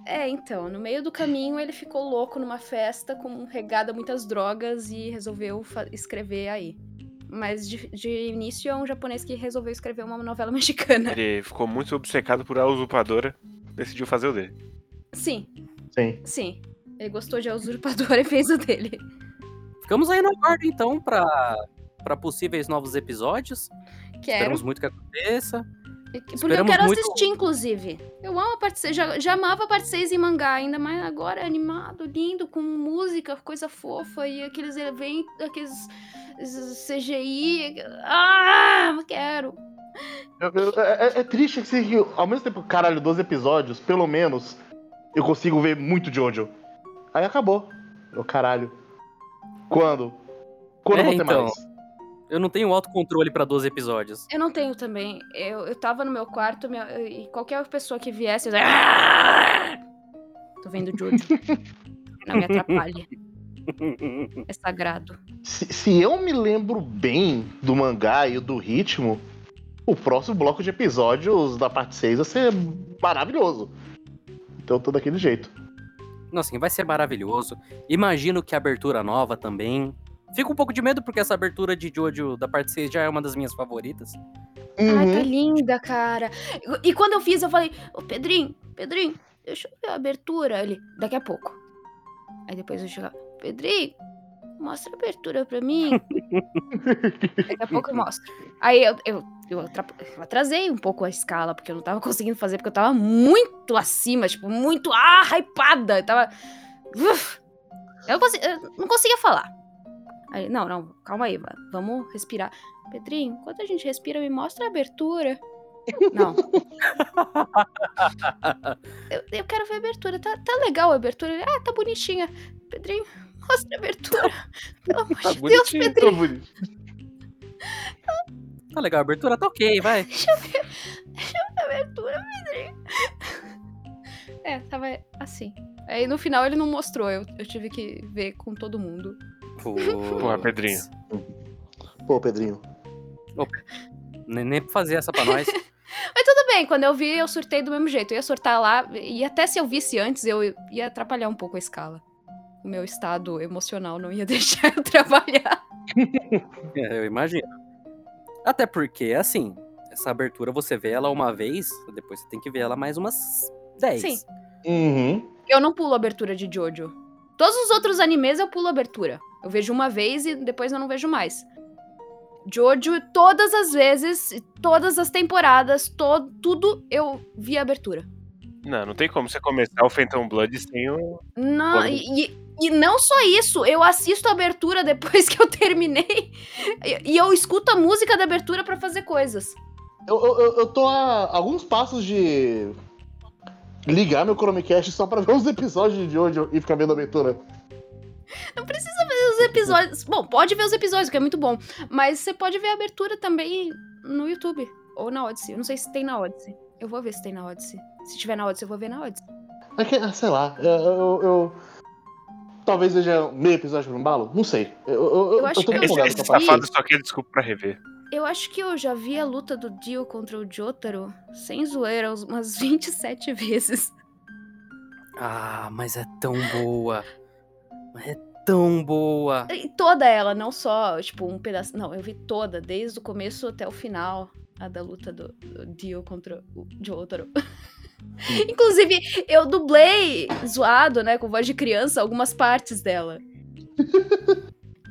É, então, no meio do caminho ele ficou louco numa festa com regada muitas drogas e resolveu fa- escrever aí. Mas de, de início é um japonês que resolveu escrever uma novela mexicana. Ele ficou muito obcecado por A Usurpadora, decidiu fazer o dele. Sim. Sim. Sim. Ele gostou de A Usurpadora e fez o dele. Ficamos aí na guarda, então, pra, pra possíveis novos episódios. Quero. Esperamos muito que aconteça. Porque Esperamos eu quero muito... assistir, inclusive. Eu amo a parte seis. Já, já amava a parte seis em mangá, ainda mais agora é animado, lindo, com música, coisa fofa e aqueles eventos, aqueles C G I. Ah, quero. É, é, é triste que, ao mesmo tempo, caralho, doze episódios, pelo menos, eu consigo ver muito Jojo. Aí acabou. Ô, caralho. Quando? Quando é, eu vou ter então, mais? Eu não tenho autocontrole pra doze episódios. Eu não tenho também. Eu, eu tava no meu quarto minha, e qualquer pessoa que viesse, eu... Tô vendo Jojo. Não me atrapalhe. É sagrado. Se, se eu me lembro bem do mangá e do ritmo, o próximo bloco de episódios da parte seis vai ser maravilhoso. Então tô daquele jeito. Nossa, assim, vai ser maravilhoso. Imagino que a abertura nova também. Fico um pouco de medo porque essa abertura de Jojo da parte seis já é uma das minhas favoritas. Uhum. Ai, tá linda, cara. E quando eu fiz, eu falei, ô Pedrinho, Pedrinho, deixa eu ver a abertura ali. Daqui a pouco. Aí depois eu chegar, Pedrinho, mostra a abertura pra mim. Daqui a pouco eu mostro. Aí eu... eu... eu atrasei um pouco a escala, porque eu não tava conseguindo fazer, porque eu tava muito acima, tipo, muito, ah, hypada, eu tava, uf, eu, consegui, eu não conseguia falar. Aí, não, não, calma aí, vamos respirar. Pedrinho, enquanto a gente respira, me mostra a abertura. Não. eu, eu quero ver a abertura. Tá, tá legal a abertura. Ele, ah, tá bonitinha. Pedrinho, mostra a abertura. Tá, pelo amor tá de Deus, Pedrinho. Tá, tá legal a abertura? Tá ok, vai. Deixa eu ver, deixa eu ver a abertura, Pedrinho. É, tava assim. Aí no final ele não mostrou. Eu, eu tive que ver com todo mundo. Pô, Pô Pedrinho. Pô, Pedrinho. Pô, nem fazer essa pra nós. Mas tudo bem, quando eu vi, eu surtei do mesmo jeito. Eu ia surtar lá, e até se eu visse antes, eu ia atrapalhar um pouco a escala. O meu estado emocional não ia deixar eu trabalhar. É, eu imagino. Até porque, assim, essa abertura você vê ela uma vez, depois você tem que ver ela mais umas dez. Sim. Uhum. Eu não pulo a abertura de Jojo. Todos os outros animes eu pulo a abertura. Eu vejo uma vez e depois eu não vejo mais. Jojo, todas as vezes, todas as temporadas, to- tudo eu vi a abertura. Não, não tem como você começar o Phantom Blood sem o... Não, e, e não só isso, eu assisto a abertura depois que eu terminei e, e eu escuto a música da abertura pra fazer coisas. Eu, eu, eu tô a alguns passos de ligar meu Chromecast só pra ver os episódios de Jojo e ficar vendo a abertura. Não precisa ver os episódios. Bom, pode ver os episódios, que é muito bom. Mas você pode ver a abertura também no YouTube. Ou na Odyssey. Eu não sei se tem na Odyssey. Eu vou ver se tem na Odyssey. Se tiver na Odyssey, eu vou ver na Odyssey. É que, sei lá. Eu, eu, eu... Talvez veja meio episódio por um balo. Não sei. Eu, eu, eu acho eu tô que eu esse safado só quer desculpa pra rever. Eu acho que eu já vi a luta do Dio contra o Jotaro, sem zoeira, umas vinte e sete vezes. Ah, mas é tão boa. É tão boa. E toda ela, não só, tipo, um pedaço. Não, eu vi toda, desde o começo até o final, a da luta do, do Dio contra o Jotaro. Inclusive, eu dublei, zoado, né, com voz de criança, algumas partes dela.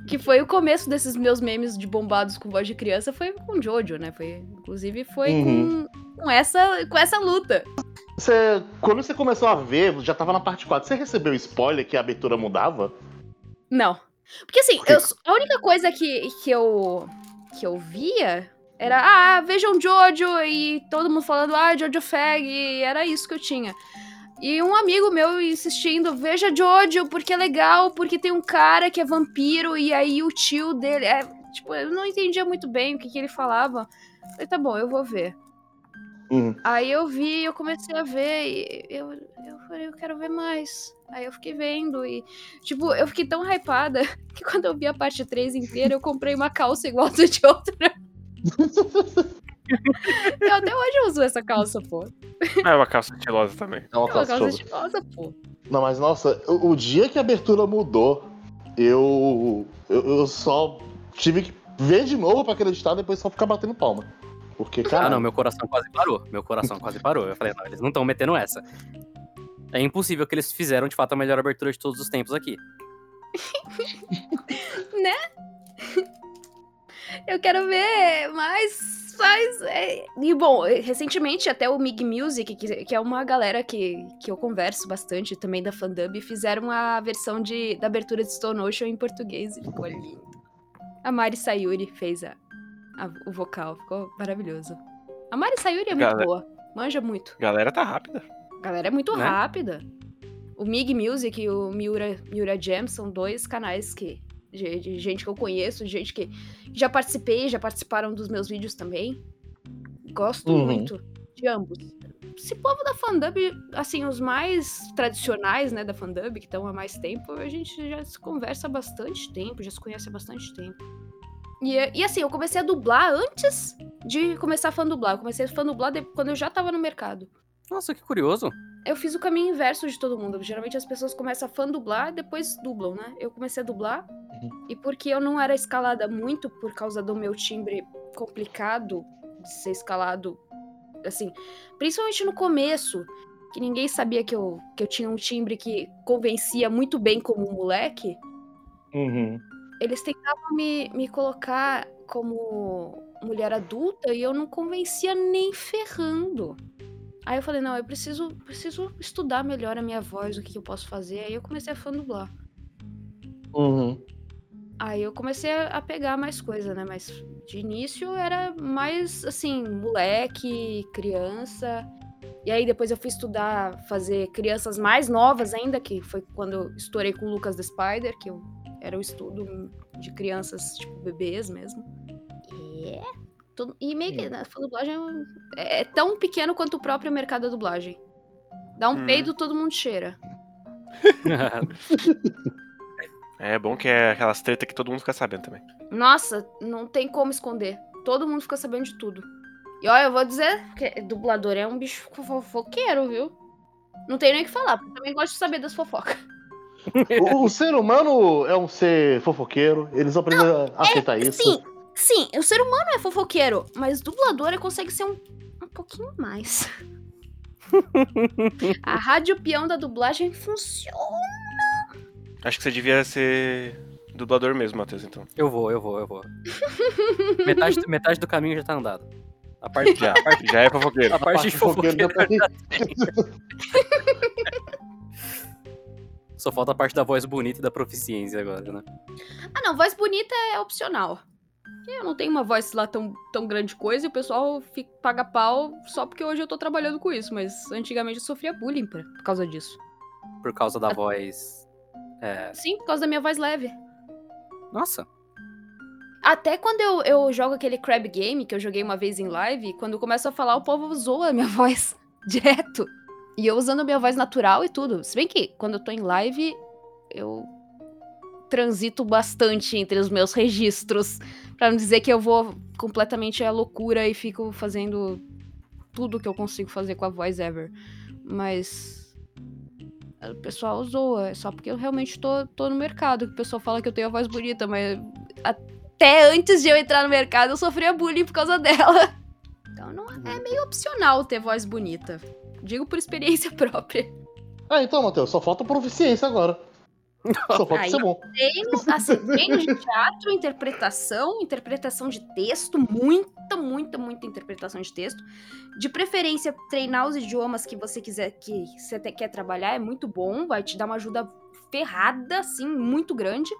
Que foi o começo desses meus memes de bombados com voz de criança, foi com Jojo, né? Foi, inclusive, foi uhum. com, com, essa, com essa luta. Você, quando você começou a ver, já tava na parte quatro, você recebeu spoiler que a abertura mudava? Não. Porque assim, eu, a única coisa que, que, eu, que eu via era, ah, vejam Jojo, e todo mundo falando, ah, Jojo fag, e era isso que eu tinha. E um amigo meu insistindo, veja Jojo, porque é legal, porque tem um cara que é vampiro, e aí o tio dele, é, tipo, eu não entendia muito bem o que, que ele falava. Eu falei, tá bom, eu vou ver. Uhum. Aí eu vi, eu comecei a ver e eu, eu falei, eu quero ver mais. Aí eu fiquei vendo e, tipo, eu fiquei tão hypada que quando eu vi a parte três inteira, eu comprei uma calça igual do de outra. Eu até hoje eu uso essa calça, pô. É uma calça estilosa também. É uma calça, é uma calça estilosa, pô. Não, mas nossa, o, o dia que a abertura mudou, eu, eu, eu só tive que ver de novo pra acreditar, depois só ficar batendo palma. Porque, cara... Ah, não, meu coração quase parou. Meu coração quase parou. Eu falei, não, eles não estão metendo essa. É impossível que eles fizeram, de fato, a melhor abertura de todos os tempos aqui. Né? Eu quero ver mais, mais... É... E, bom, recentemente, até o Mig Music, que, que é uma galera que, que eu converso bastante, também da Fandub, fizeram a versão de, da abertura de Stone Ocean em português. E ficou lindo. A Mari Sayuri fez a... o vocal, ficou maravilhoso. A Mari Sayuri é galera, muito boa, manja muito. Galera tá rápida. Galera é muito né? rápida. O Mig Music e o Miura, Miura Jam são dois canais que, de, de gente que eu conheço, de gente que já participei, já participaram dos meus vídeos também. Gosto uhum. muito de ambos. Esse povo da Fandub, assim, os mais tradicionais, né, da Fandub, que estão há mais tempo, a gente já se conversa há bastante tempo, já se conhece há bastante tempo. E, e assim, eu comecei a dublar antes de começar a fandublar. Eu comecei a fandublar de, quando eu já tava no mercado. Nossa, que curioso. Eu fiz o caminho inverso de todo mundo. Geralmente as pessoas começam a fandublar e depois dublam, né? Eu comecei a dublar. Uhum. E porque eu não era escalada muito por causa do meu timbre complicado de ser escalado, assim, principalmente no começo, que ninguém sabia que eu, que eu tinha um timbre que convencia muito bem como um moleque. Uhum. Eles tentavam me, me colocar como mulher adulta e eu não convencia nem ferrando. Aí eu falei, não, eu preciso, preciso estudar melhor a minha voz, o que eu posso fazer. Aí eu comecei a fandublar. Uhum. Aí eu comecei a pegar mais coisa, né? Mas de início era mais, assim, moleque, criança. E aí depois eu fui estudar, fazer crianças mais novas ainda, que foi quando eu estourei com o Lucas the Spider, que eu, era o estudo de crianças, tipo, bebês mesmo. E é... Tudo, e meio que a dublagem é, é tão pequeno quanto o próprio mercado da dublagem. Dá um hum. peido, todo mundo cheira. É bom que é aquelas tretas que todo mundo fica sabendo também. Nossa, não tem como esconder. Todo mundo fica sabendo de tudo. E olha, eu vou dizer que dublador é um bicho fofoqueiro, viu? Não tem nem o que falar, porque eu também gosto de saber das fofocas. O, o ser humano é um ser fofoqueiro, eles aprendem não, a aceitar é, isso. Sim, sim, o ser humano é fofoqueiro, mas dubladora consegue ser um, um pouquinho mais. A rádio peão da dublagem funciona. Acho que você devia ser dublador mesmo, Matheus, então. Eu vou, eu vou, eu vou. metade, metade do caminho já tá andado. A parte já, a parte já é fofoqueiro. A, a parte de fofoqueiro já tá. Só falta a parte da voz bonita e da proficiência agora, né? Ah, não, voz bonita é opcional. Eu não tenho uma voz lá tão, tão grande coisa e o pessoal fica, paga pau só porque hoje eu tô trabalhando com isso, mas antigamente eu sofria bullying por, por causa disso. Por causa da a... voz... É... Sim, por causa da minha voz leve. Nossa. Até quando eu, eu jogo aquele crab game que eu joguei uma vez em live, quando eu começo a falar, o povo zoa a minha voz direto. E eu usando a minha voz natural e tudo. Se bem que quando eu tô em live, eu transito bastante entre os meus registros. Pra não dizer que eu vou completamente à loucura e fico fazendo tudo que eu consigo fazer com a voz ever. Mas... o pessoal zoa, é só porque eu realmente tô, tô no mercado, que o pessoal fala que eu tenho a voz bonita, mas até antes de eu entrar no mercado eu sofria bullying por causa dela. Então não, é meio opcional ter voz bonita. Digo por experiência própria. Ah, então, Matheus, só falta proficiência agora. Só falta aí, ser bom. Treino, assim, treino de teatro, interpretação, interpretação de texto, muita, muita, muita interpretação de texto. De preferência, treinar os idiomas que você quiser, que você quer trabalhar, é muito bom, vai te dar uma ajuda ferrada, assim, muito grande.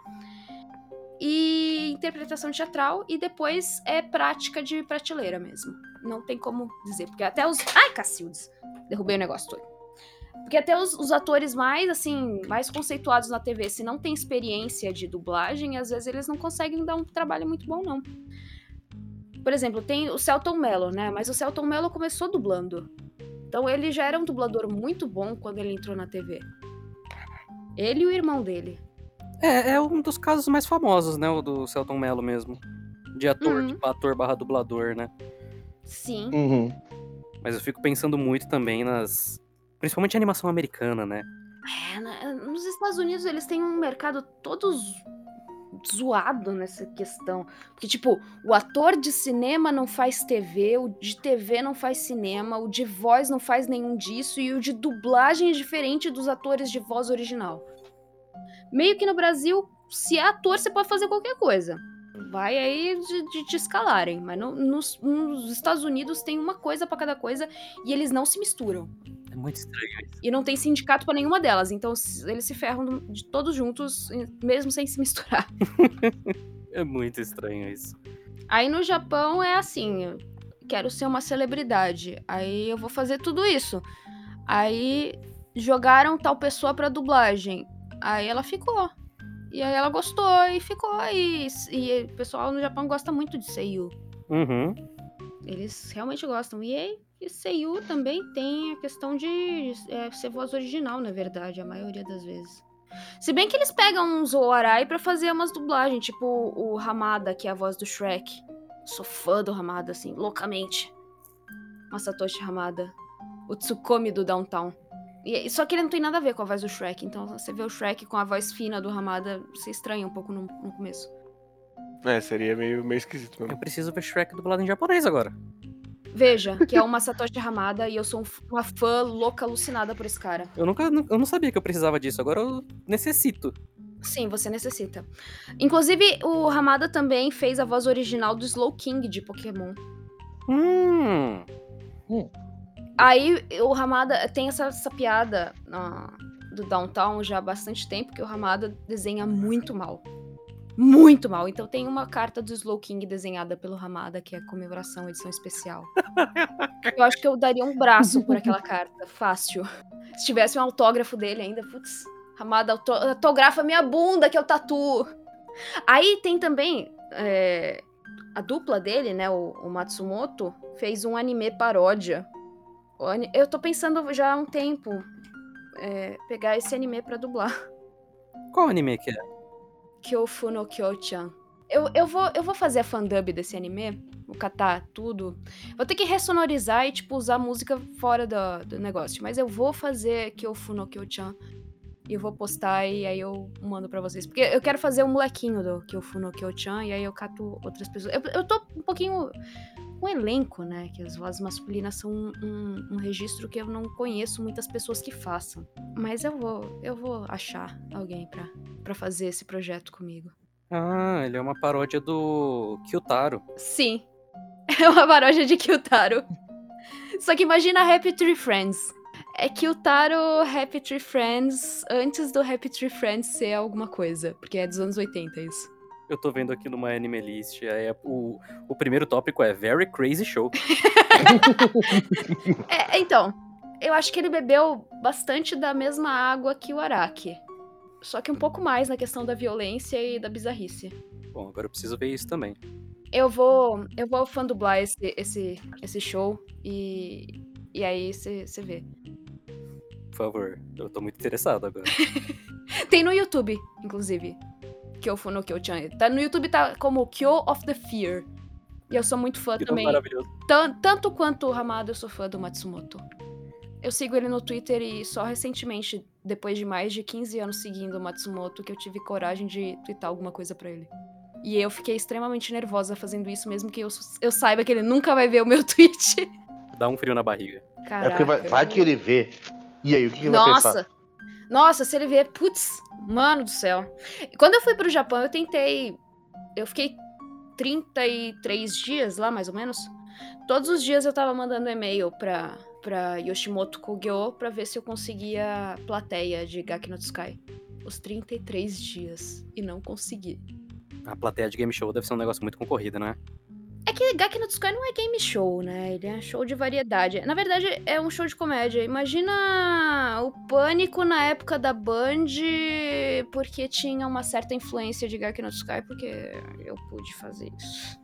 E interpretação teatral, e depois é prática de prateleira mesmo. Não tem como dizer, porque até os... Ai, Cacildes! Derrubei o negócio todo. Porque até os, os atores mais, assim, mais conceituados na T V, se não tem experiência de dublagem, às vezes eles não conseguem dar um trabalho muito bom, não. Por exemplo, tem o Celton Mello, né? Mas o Celton Mello começou dublando. Então ele já era um dublador muito bom quando ele entrou na T V. Ele e o irmão dele. É, é um dos casos mais famosos, né? O do Celton Mello mesmo. De ator, uhum. Tipo, ator barra dublador, né? Sim. Uhum. Mas eu fico pensando muito também nas... Principalmente a animação americana, né? É, nos Estados Unidos eles têm um mercado todo zoado nessa questão. Porque, tipo, o ator de cinema não faz T V, o de T V não faz cinema, o de voz não faz nenhum disso, e o de dublagem é diferente dos atores de voz original. Meio que no Brasil, se é ator, você pode fazer qualquer coisa. Vai aí de, de te escalarem. Mas no, nos, nos Estados Unidos tem uma coisa pra cada coisa e eles não se misturam. É muito estranho isso. E não tem sindicato pra nenhuma delas. Então eles se ferram de todos juntos, mesmo sem se misturar. É muito estranho isso. Aí no Japão é assim, eu quero ser uma celebridade. Aí eu vou fazer tudo isso. Aí jogaram tal pessoa pra dublagem. Aí ela ficou. E aí ela gostou e ficou. E, e o pessoal no Japão gosta muito de Seiyu. Uhum. Eles realmente gostam. E aí, e Seiyu também tem a questão de é, ser voz original, na verdade, a maioria das vezes. Se bem que eles pegam uns Owarai pra fazer umas dublagens, tipo o Hamada, que é a voz do Shrek. Sou fã do Hamada, assim, loucamente. Masatoshi Hamada. O Tsukomi do Downtown. E, só que ele não tem nada a ver com a voz do Shrek. Então você vê o Shrek com a voz fina do Hamada, você estranha um pouco no, no começo. É, seria meio, meio esquisito mesmo. Eu preciso ver Shrek dublado em japonês agora. Veja, que é o Masatoshi Hamada. E eu sou uma fã louca, alucinada por esse cara. Eu nunca, eu não sabia que eu precisava disso. Agora eu necessito. Sim, você necessita. Inclusive, o Hamada também fez a voz original do Slowking de Pokémon. Hum. hum. Aí, o Hamada tem essa, essa piada uh, do Downtown já há bastante tempo, que o Hamada desenha muito mal. Muito mal. Então, tem uma carta do Slowking desenhada pelo Hamada, que é comemoração, edição especial. Eu acho que eu daria um braço por aquela carta. Fácil. Se tivesse um autógrafo dele ainda, putz... Hamada autografa minha bunda, que é o tatu. Aí tem também é, a dupla dele, né? O, o Matsumoto fez um anime paródia. Eu tô pensando já há um tempo é, pegar esse anime pra dublar. Qual anime que é? Kyofu no Kyo-chan. Eu, eu, vou, eu vou fazer a fandub desse anime, vou catar tudo. Vou ter que ressonorizar e, tipo, usar música fora do, do negócio. Mas eu vou fazer Kyofu no Kyo-chan. E eu vou postar e aí eu mando pra vocês. Porque eu quero fazer o um molequinho do Kyofu no Kyo-chan e aí eu cato outras pessoas. Eu, eu tô um pouquinho... Um elenco, né? Que as vozes masculinas são um, um, um registro que eu não conheço muitas pessoas que façam. Mas eu vou, eu vou achar alguém pra, pra fazer esse projeto comigo. Ah, ele é uma paródia do Kyutaro. Sim. É uma paródia de Kyutaro. Só que imagina Happy Tree Friends. É que o Taro Happy Tree Friends, antes do Happy Tree Friends ser alguma coisa, porque é dos anos oitenta isso. Eu tô vendo aqui numa anime list, é, o, o primeiro tópico é Very Crazy Show. é, então, eu acho que ele bebeu bastante da mesma água que o Araki, só que um pouco mais na questão da violência e da bizarrice. Bom, agora eu preciso ver isso também. Eu vou, eu vou fandublar esse, esse, esse show e, e aí você vê. Por favor, eu tô muito interessado agora. Tem no YouTube, inclusive. Kyofu no Kyo-chan. Tá, no YouTube tá como Kyo of the Fear. E eu sou muito fã que também. Tan, tanto quanto o Hamada, eu sou fã do Matsumoto. Eu sigo ele no Twitter e só recentemente, depois de mais de quinze anos seguindo o Matsumoto, que eu tive coragem de tweetar alguma coisa pra ele. E eu fiquei extremamente nervosa fazendo isso, mesmo que eu, eu saiba que ele nunca vai ver o meu tweet. Dá um frio na barriga. Caraca, é porque vai, vai que ele vê. E aí, o que, que vai pensar? Nossa, nossa, se ele vê, putz, mano do céu. Quando eu fui pro Japão, eu tentei, eu fiquei trinta e três dias lá, mais ou menos. Todos os dias eu tava mandando e-mail pra, pra Yoshimoto Kogyo pra ver se eu conseguia plateia de Gaki no Tsukai. Os trinta e três dias, e não consegui. A plateia de game show deve ser um negócio muito concorrido, né? É que Gaki no Tsukai não é game show, né? Ele é show de variedade. Na verdade, é um show de comédia. Imagina o pânico na época da Band, porque tinha uma certa influência de Gaki no Tsukai, porque eu pude fazer isso.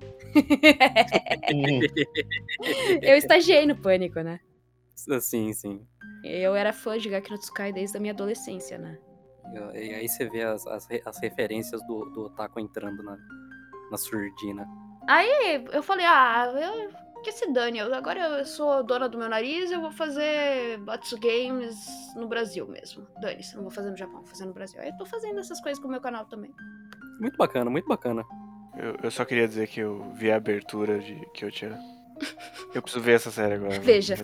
Eu estagiei no pânico, né? Sim, sim. Eu era fã de Gaki no Tsukai desde a minha adolescência, né? E aí você vê as, as, as referências do, do otaku entrando na, na surdina. Aí eu falei, ah, eu, que se dane, eu, agora eu sou dona do meu nariz, eu vou fazer Batsu Games no Brasil mesmo. Dane-se, não vou fazer no Japão, vou fazer no Brasil. Aí eu tô fazendo essas coisas com o meu canal também. Muito bacana, muito bacana. Eu, eu só queria dizer que eu vi a abertura de Kyo-chan. Eu preciso ver essa série agora. Veja,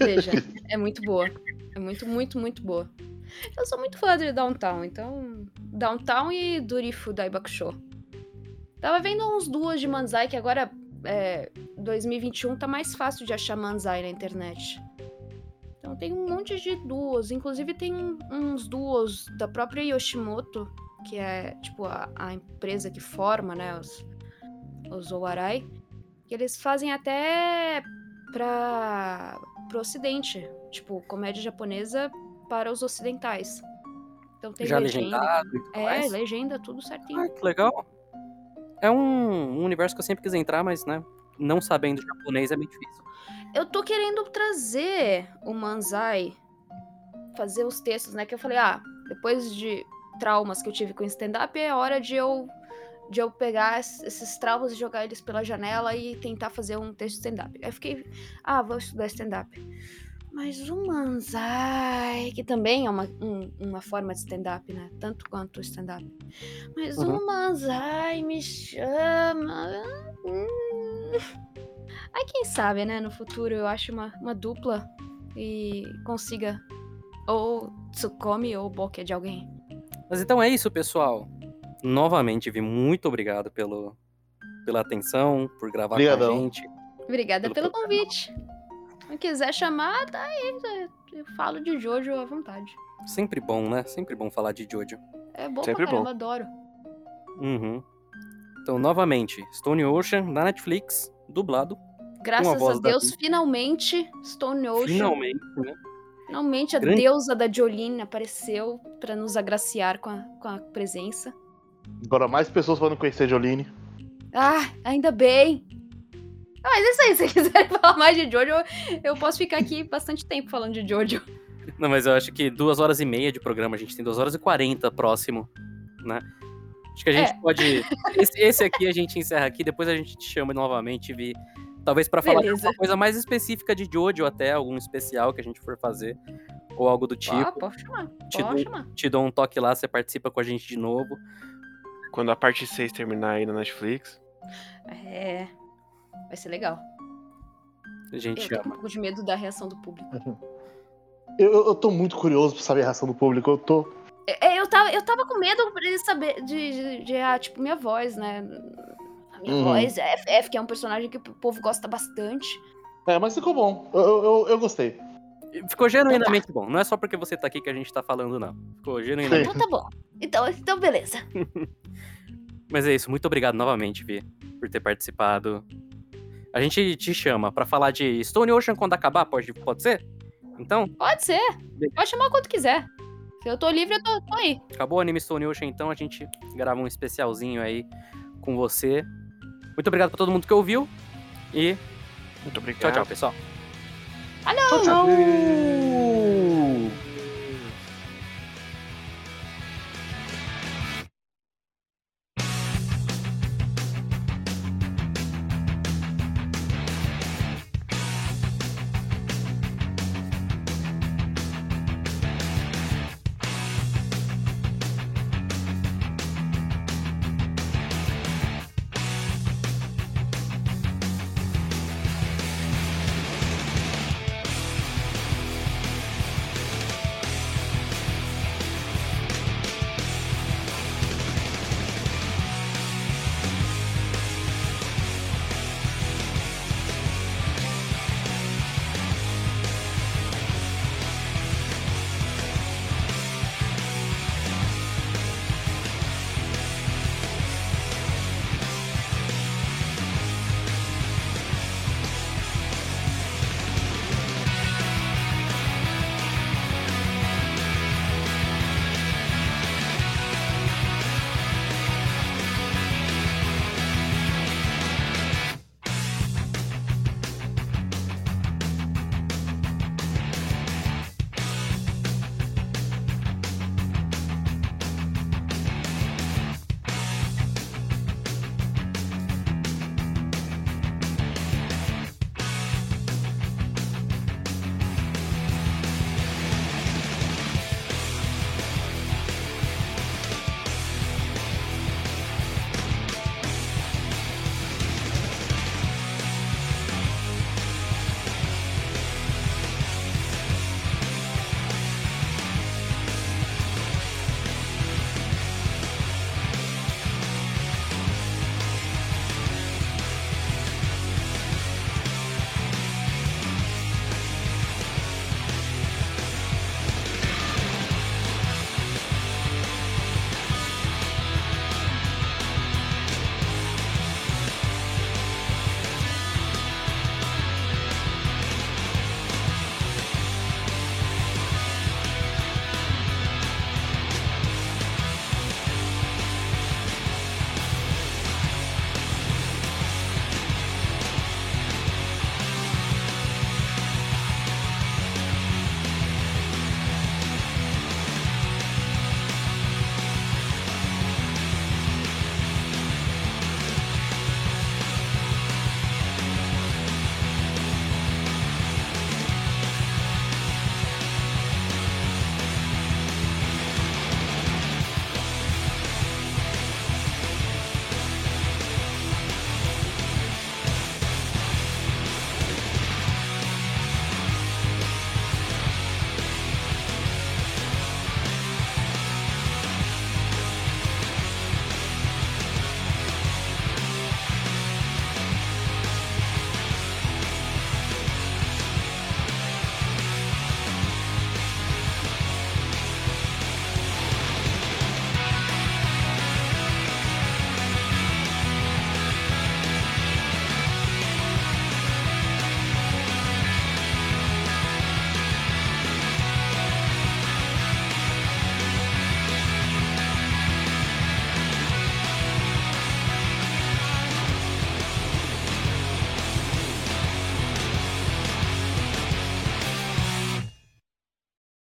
veja, é muito boa. É muito, muito, muito boa. Eu sou muito fã de Downtown, então... Downtown e Durifu Daibakusho. Tava vendo uns duas de manzai, que agora, é, dois mil e vinte e um, tá mais fácil de achar manzai na internet. Então tem um monte de duos, inclusive tem uns duos da própria Yoshimoto, que é, tipo, a, a empresa que forma, né, os, os Owarai, que eles fazem até pra, pro ocidente, tipo, comédia japonesa para os ocidentais. Então tem já legenda. Legendado, é, mais. Legenda, tudo certinho. Ah, que legal. É um, um universo que eu sempre quis entrar, mas, né, não sabendo japonês é bem difícil. Eu tô querendo trazer o manzai, fazer os textos, né, que eu falei, ah, depois de traumas que eu tive com stand-up, é hora de eu, de eu pegar esses traumas e jogar eles pela janela e tentar fazer um texto stand-up. Aí eu fiquei, ah, vou estudar stand-up. Mas o manzai, que também é uma, um, uma forma de stand-up, né? Tanto quanto o stand-up. Mas uhum. O manzai me chama... Hum. Aí quem sabe, né? No futuro eu acho uma, uma dupla e consiga ou Tsukomi ou Boke de alguém. Mas então é isso, pessoal. Novamente, Vi, muito obrigado pelo, pela atenção, por gravar Obrigadão. com a gente. Obrigada pelo, pelo convite. Se quiser chamar, tá aí. Eu falo de Jojo à vontade. Sempre bom, né? Sempre bom falar de Jojo. É bom pra caramba, adoro. Uhum. Então, novamente, Stone Ocean, na Netflix, dublado. Graças a Deus, finalmente, Stone Ocean. Finalmente, né? Finalmente a grande... deusa da Jolyne apareceu pra nos agraciar com a, com a presença. Agora mais pessoas vão conhecer Jolyne. Ah, ainda bem. Ah, mas é isso aí, se quiserem falar mais de Jojo, eu posso ficar aqui bastante tempo falando de Jojo. Não, mas eu acho que duas horas e meia de programa, a gente tem duas horas e quarenta próximo, né? Acho que a gente é. pode... Esse, esse aqui a gente encerra aqui, depois a gente te chama novamente, Vi. Talvez pra falar Beleza. de uma coisa mais específica de Jojo até, algum especial que a gente for fazer, ou algo do tipo. Ah, pode chamar, te pode dou, chamar. Te dou um toque lá, você participa com a gente de novo. Quando a parte seis terminar aí na Netflix. É... Vai ser legal. A gente eu tô com um pouco de medo da reação do público. Eu, eu tô muito curioso pra saber a reação do público. Eu tô... É, eu, tava, eu tava com medo pra eles saber de, de, de ah, tipo, minha voz, né? A minha uhum. voz, a F F, que é um personagem que o povo gosta bastante. É, mas ficou bom. Eu, eu, eu gostei. Ficou genuinamente então tá. bom. Não é só porque você tá aqui que a gente tá falando, não. Ficou genuinamente bom. Então tá bom. Então, então beleza. Mas é isso. Muito obrigado novamente, Vi, por ter participado. A gente te chama pra falar de Stone Ocean quando acabar, pode, pode ser? Então? Pode ser. Pode chamar quando quiser. Se eu tô livre, eu tô, tô aí. Acabou o anime Stone Ocean, então a gente grava um especialzinho aí com você. Muito obrigado pra todo mundo que ouviu. E muito obrigado. Tchau, tchau, pessoal. Alô! Tchau, tchau.